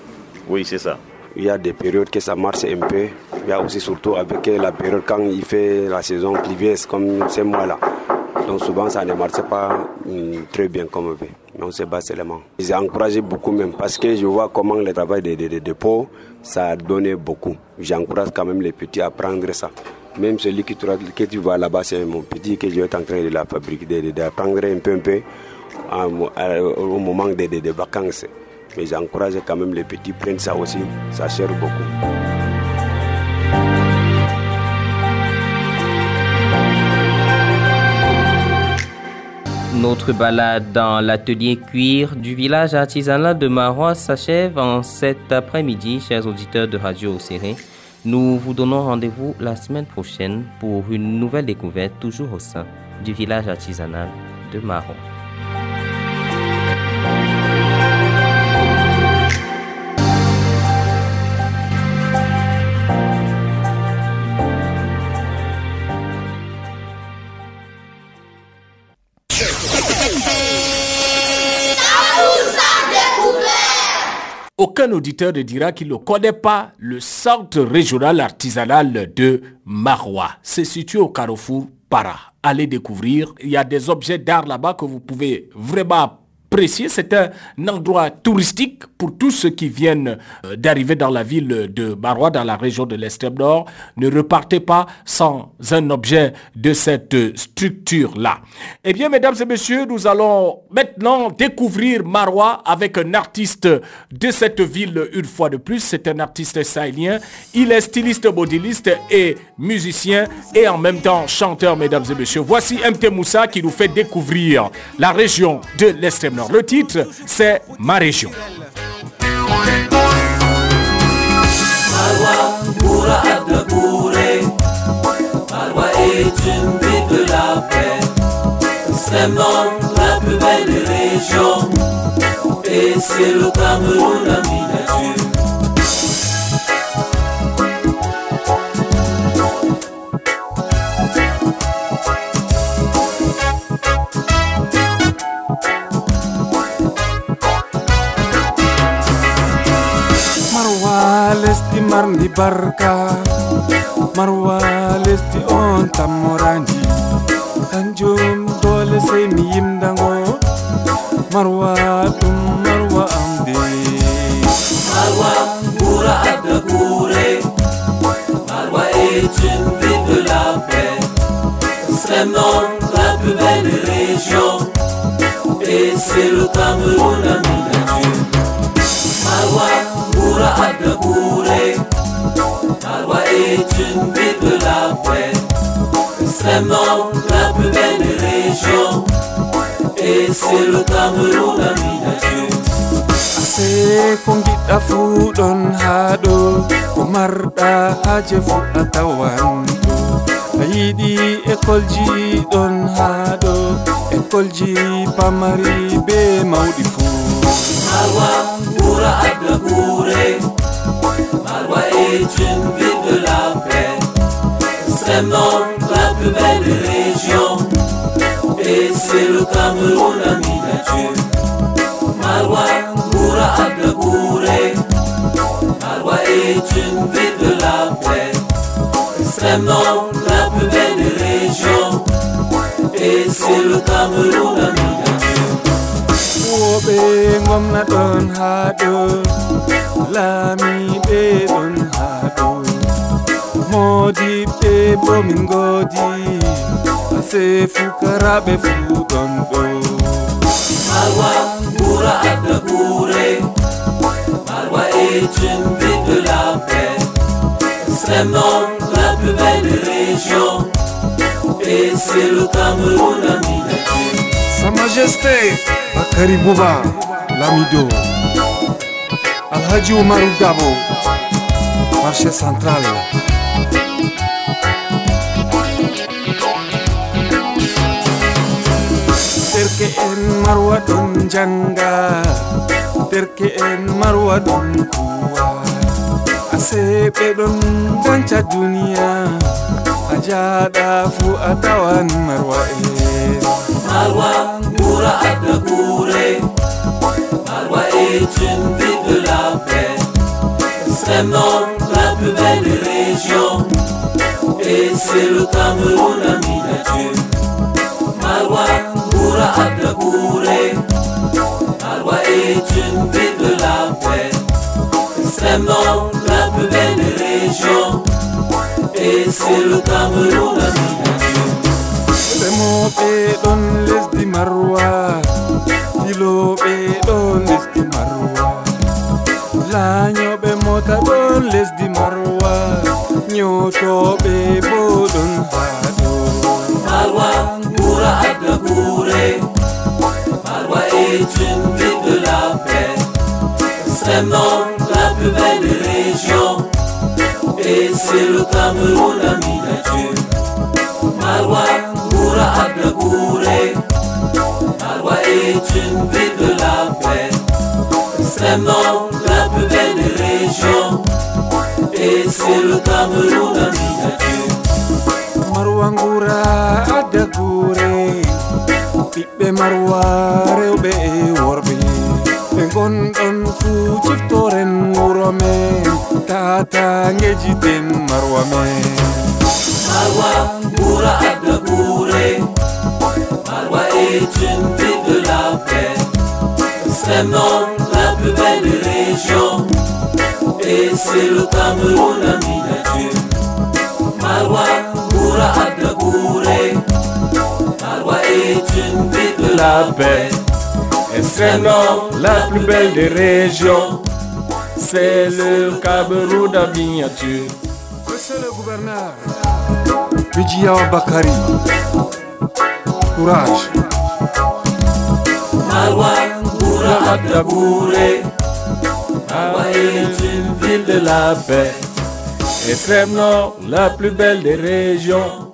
Oui, c'est ça. Il y a des périodes que ça marche un peu. Il y a aussi surtout avec la période quand il fait la saison pluvieuse comme ces mois-là. Donc souvent, ça ne marche pas très bien comme on veut. Mais on se bat seulement. J'ai encouragé beaucoup même parce que je vois comment le travail des dépôts, ça a donné beaucoup. J'encourage quand même les petits à prendre ça. Même celui que tu vois là-bas, c'est mon petit que je vais être en train de la fabriquer, d'apprendre un peu au moment des vacances. Mais j'encourage quand même les petits, prennent ça aussi, ça sert beaucoup. Notre balade dans l'atelier cuir du village artisanal de Marois s'achève en cet après-midi, chers auditeurs de Radio Céré. Nous vous donnons rendez-vous la semaine prochaine pour une nouvelle découverte, toujours au sein du village artisanal de Marois. Aucun auditeur ne dira qu'il ne connaît pas le centre régional artisanal de Marois. C'est situé au carrefour Para. Allez découvrir. Il y a des objets d'art là-bas que vous pouvez vraiment apprécier. C'est un endroit touristique pour tous ceux qui viennent d'arriver dans la ville de Marois, dans la région de l'Extrême Nord. Ne repartez pas sans un objet de cette structure-là. Eh bien, mesdames et messieurs, nous allons maintenant découvrir Marois avec un artiste de cette ville une fois de plus. C'est un artiste sahélien. Il est styliste, modéliste et musicien et en même temps chanteur, mesdames et messieurs. Voici M.T. Moussa qui nous fait découvrir la région de l'Extrême Nord. Le titre, c'est « Ma région ». Marois est une ville de la paix, c'est vraiment la plus belle région, et c'est le Cameroun en miniature. Marois, l'estime arme de barca. Marwa lesti on tamorandi Tanjum dole se miyim dango Marwa tum Marwa amde Marwa pura abda kure Marwa est une ville de la paix Extrêmement la plus belle région Et c'est le Cameroun ami d'adieu Marwa pura abda kure Marwa est une ville de la paix, extrêmement la plus belle région, et c'est le Cameroun ami d'adieu. Ase kongita fu don hado, komarda haje fu atawando. Ayidi ekolji don hado, ekolji pamari be maudifu. Marwa pura abla kure. Marwa est une ville de la paix, extrêmement la plus belle région, et c'est le Cameroun ami d'adieu. Marwa Moura Abdakouré, Marwa est une ville de la paix, extrêmement la plus belle région, et c'est le Cameroun ami d'adieu. Wobe ngomna don hado Lami be don hado Modi be bomingodi Ase fukara be fudondo Marwa Moura Abdakouré Marwa est une ville de la paix Extrêmement la plus belle région Et c'est le Cameroun ami d'adieu Sa Majesté Bakari Bouba Lamido Alhaji Omar Dabo Marché Central Terkeen Marwa Don Janga Terkeen Marwa Don Kuwa Asepe Don Dancha Dunia Ajada Fu Atawan Marwa Marwa Moura Abdakouré Marwa est une ville de la paix Extrêmement la plus belle région Et c'est le Cameroun ami d'adieu Marwa Moura Abdakouré Marwa est une ville de la paix Extrêmement la plus belle région Et c'est le Cameroun ami d'adieu Mope don les di Marwa, Ilope don les di Marwa, Laño be mota don les di Marwa, Nyoto be bo don hado. Marwa Moura Abdakouré, Marwa est une ville de la paix, extrêmement la plus belle région, et c'est le Cameroun ami d'adieu. Marwa Moura Abdakouré, Marwa est une ville de la paix, extrêmement la plus belle région, et c'est le Cameroun ami d'adieu. Marwa Moura Abdakouré, Pipe Marwa Reube et Warbe, Bengon Don Fu Chiftoren Mourame, Tata Ngejiten Marwame. Marwa Moura Abdakouré, Marwa est une ville de la paix, extrêmement la plus belle région, et c'est le Cameroun ami d'adieu. Marwa Moura Abdakouré, Marwa est une ville de la paix, extrêmement la plus belle des régions, c'est le Cameroun ami d'adieu. Monsieur le gouverneur. Bidjiao Bakari Courage Marwa Moura Abdakouré Marwa est une ville de la paix Extrême Nord, la plus belle des régions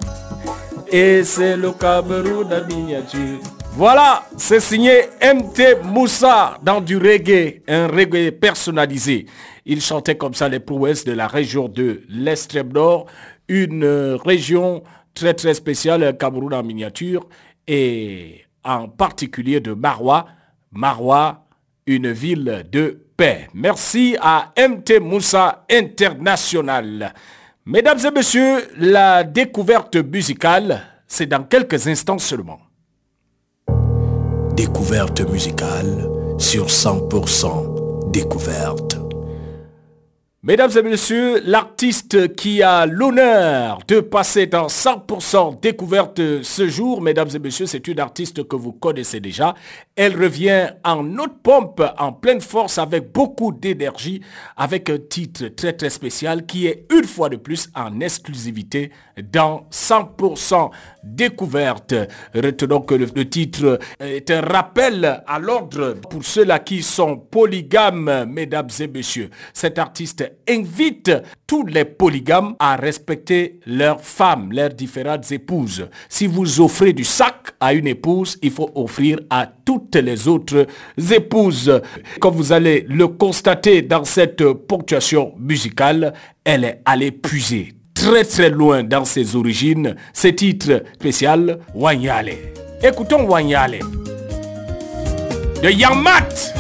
Et c'est le Cameroun en miniature Voilà, c'est signé M.T. Moussa dans du reggae, un reggae personnalisé. Il chantait comme ça les prouesses de la région de l'Extrême Nord, une région très très spéciale, Cameroun en miniature, et en particulier de Marwa. Marwa, une ville de paix. Merci à M.T. Moussa International. Mesdames et messieurs, la découverte musicale, c'est dans quelques instants seulement. Découverte musicale sur 100% découverte. Mesdames et messieurs, l'artiste qui a l'honneur de passer dans 100% découverte ce jour, mesdames et messieurs, c'est une artiste que vous connaissez déjà. Elle revient en haute pompe, en pleine force, avec beaucoup d'énergie, avec un titre très très spécial qui est une fois de plus en exclusivité dans 100% découverte. Retenons que le titre est un rappel à l'ordre pour ceux-là qui sont polygames, mesdames et messieurs. Cet artiste invite tous les polygames à respecter leurs femmes, leurs différentes épouses. Si vous offrez du sac à une épouse, il faut offrir à toutes les autres épouses. Comme vous allez le constater dans cette ponctuation musicale, elle est allée puiser très très loin dans ses origines. Ce titre spécial, Wanyale. Écoutons Wanyale de Yamat.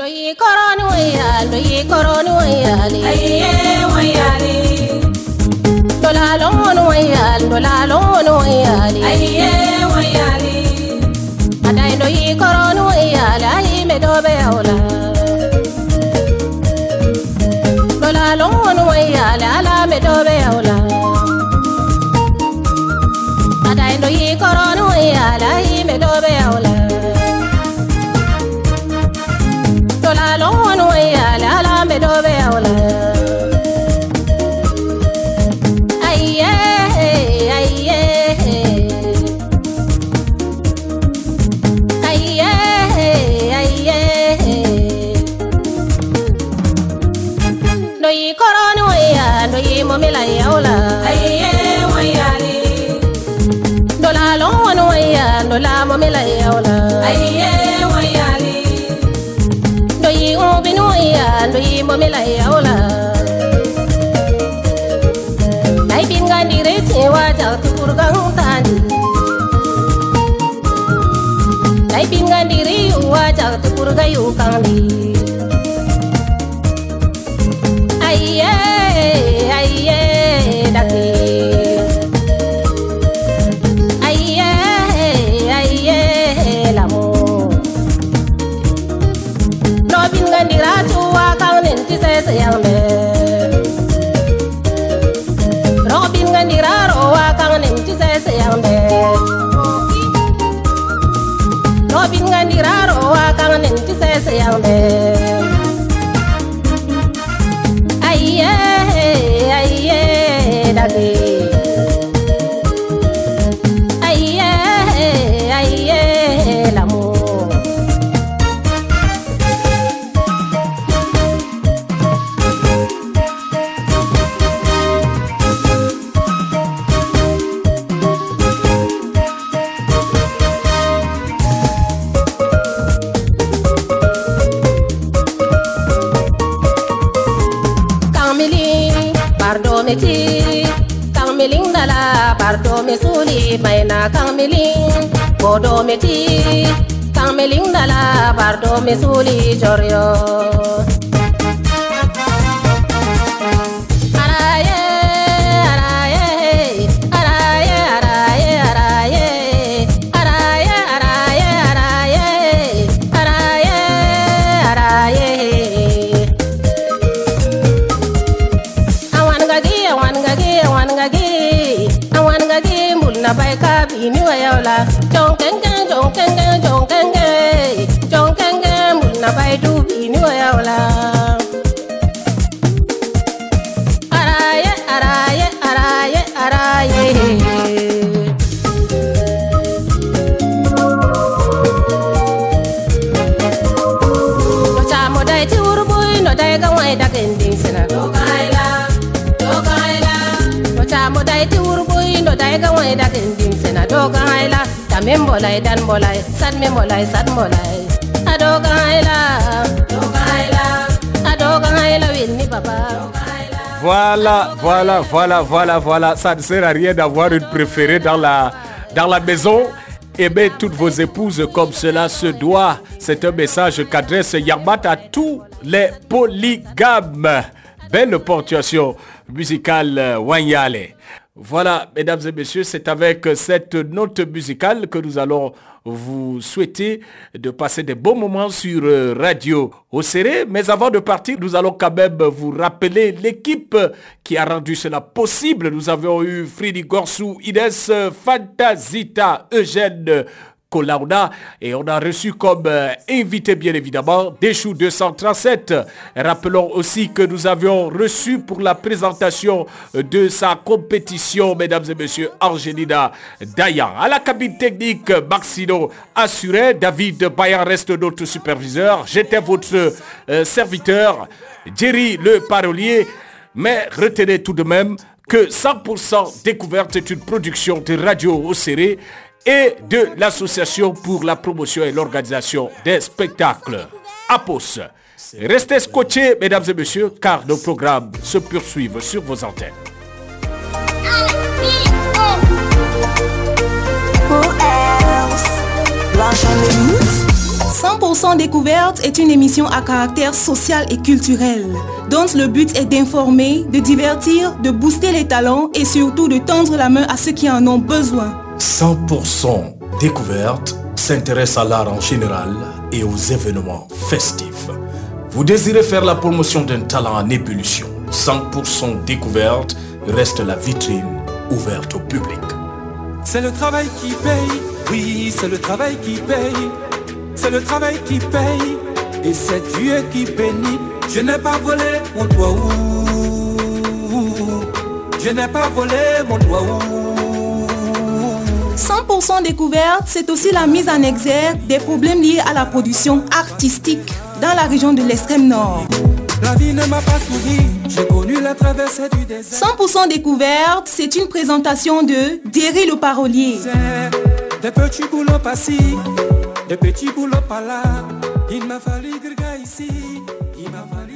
Loye koronu ya, loye koronu ya, aye wayale. Dola lonu ya, aye wayale. Adai loye koronu ya, aye medobe ola. Dola lonu ya, ala medobe ola. Adai loye koronu ya, aye medobe ola. Voilà, ça ne sert à rien d'avoir une préférée dans la maison. Aimez toutes vos épouses comme cela se doit. C'est un message qu'adresse Yamat à tous les polygames. Belle ponctuation musicale Wanyale. Voilà, mesdames et messieurs, c'est avec cette note musicale que nous allons vous souhaiter de passer des bons moments sur Radio Céré. Mais avant de partir, nous allons quand même vous rappeler l'équipe qui a rendu cela possible. Nous avons eu Frédéric Gorsou Inès, Fantasita, Eugène Kolauna, et on a reçu comme invité bien évidemment Déchou 237. Rappelons aussi que nous avions reçu pour la présentation de sa compétition, mesdames et messieurs, Angelina Dayan. À la cabine technique, Maxino assurait, David Bayan reste notre superviseur, j'étais votre serviteur, Déry le Parolier, mais retenez tout de même que 100% Découverte est une production de Radio Céré et de l'Association pour la promotion et l'organisation des spectacles, APOS. Restez scotchés, mesdames et messieurs, car nos programmes se poursuivent sur vos antennes. Who else? 100% Découverte est une émission à caractère social et culturel, dont le but est d'informer, de divertir, de booster les talents et surtout de tendre la main à ceux qui en ont besoin. 100% Découverte s'intéresse à l'art en général et aux événements festifs. Vous désirez faire la promotion d'un talent en ébullition. 100% Découverte reste la vitrine ouverte au public. C'est le travail qui paye, oui, c'est le travail qui paye. C'est le travail qui paye et c'est Dieu qui bénit. Je n'ai pas volé mon doigt, ouh. Je n'ai pas volé mon doigt, ouh. 100% Découverte, c'est aussi la mise en exergue des problèmes liés à la production artistique dans la région de l'extrême nord. La vie ne m'a pas souri, j'ai connu la traversée du désert. 100% Découverte, c'est une présentation de Déry le Parolier. Des petits boulots par-ci, des petits boulots par-là, il m'a fallu grega ici, il m'a fallu...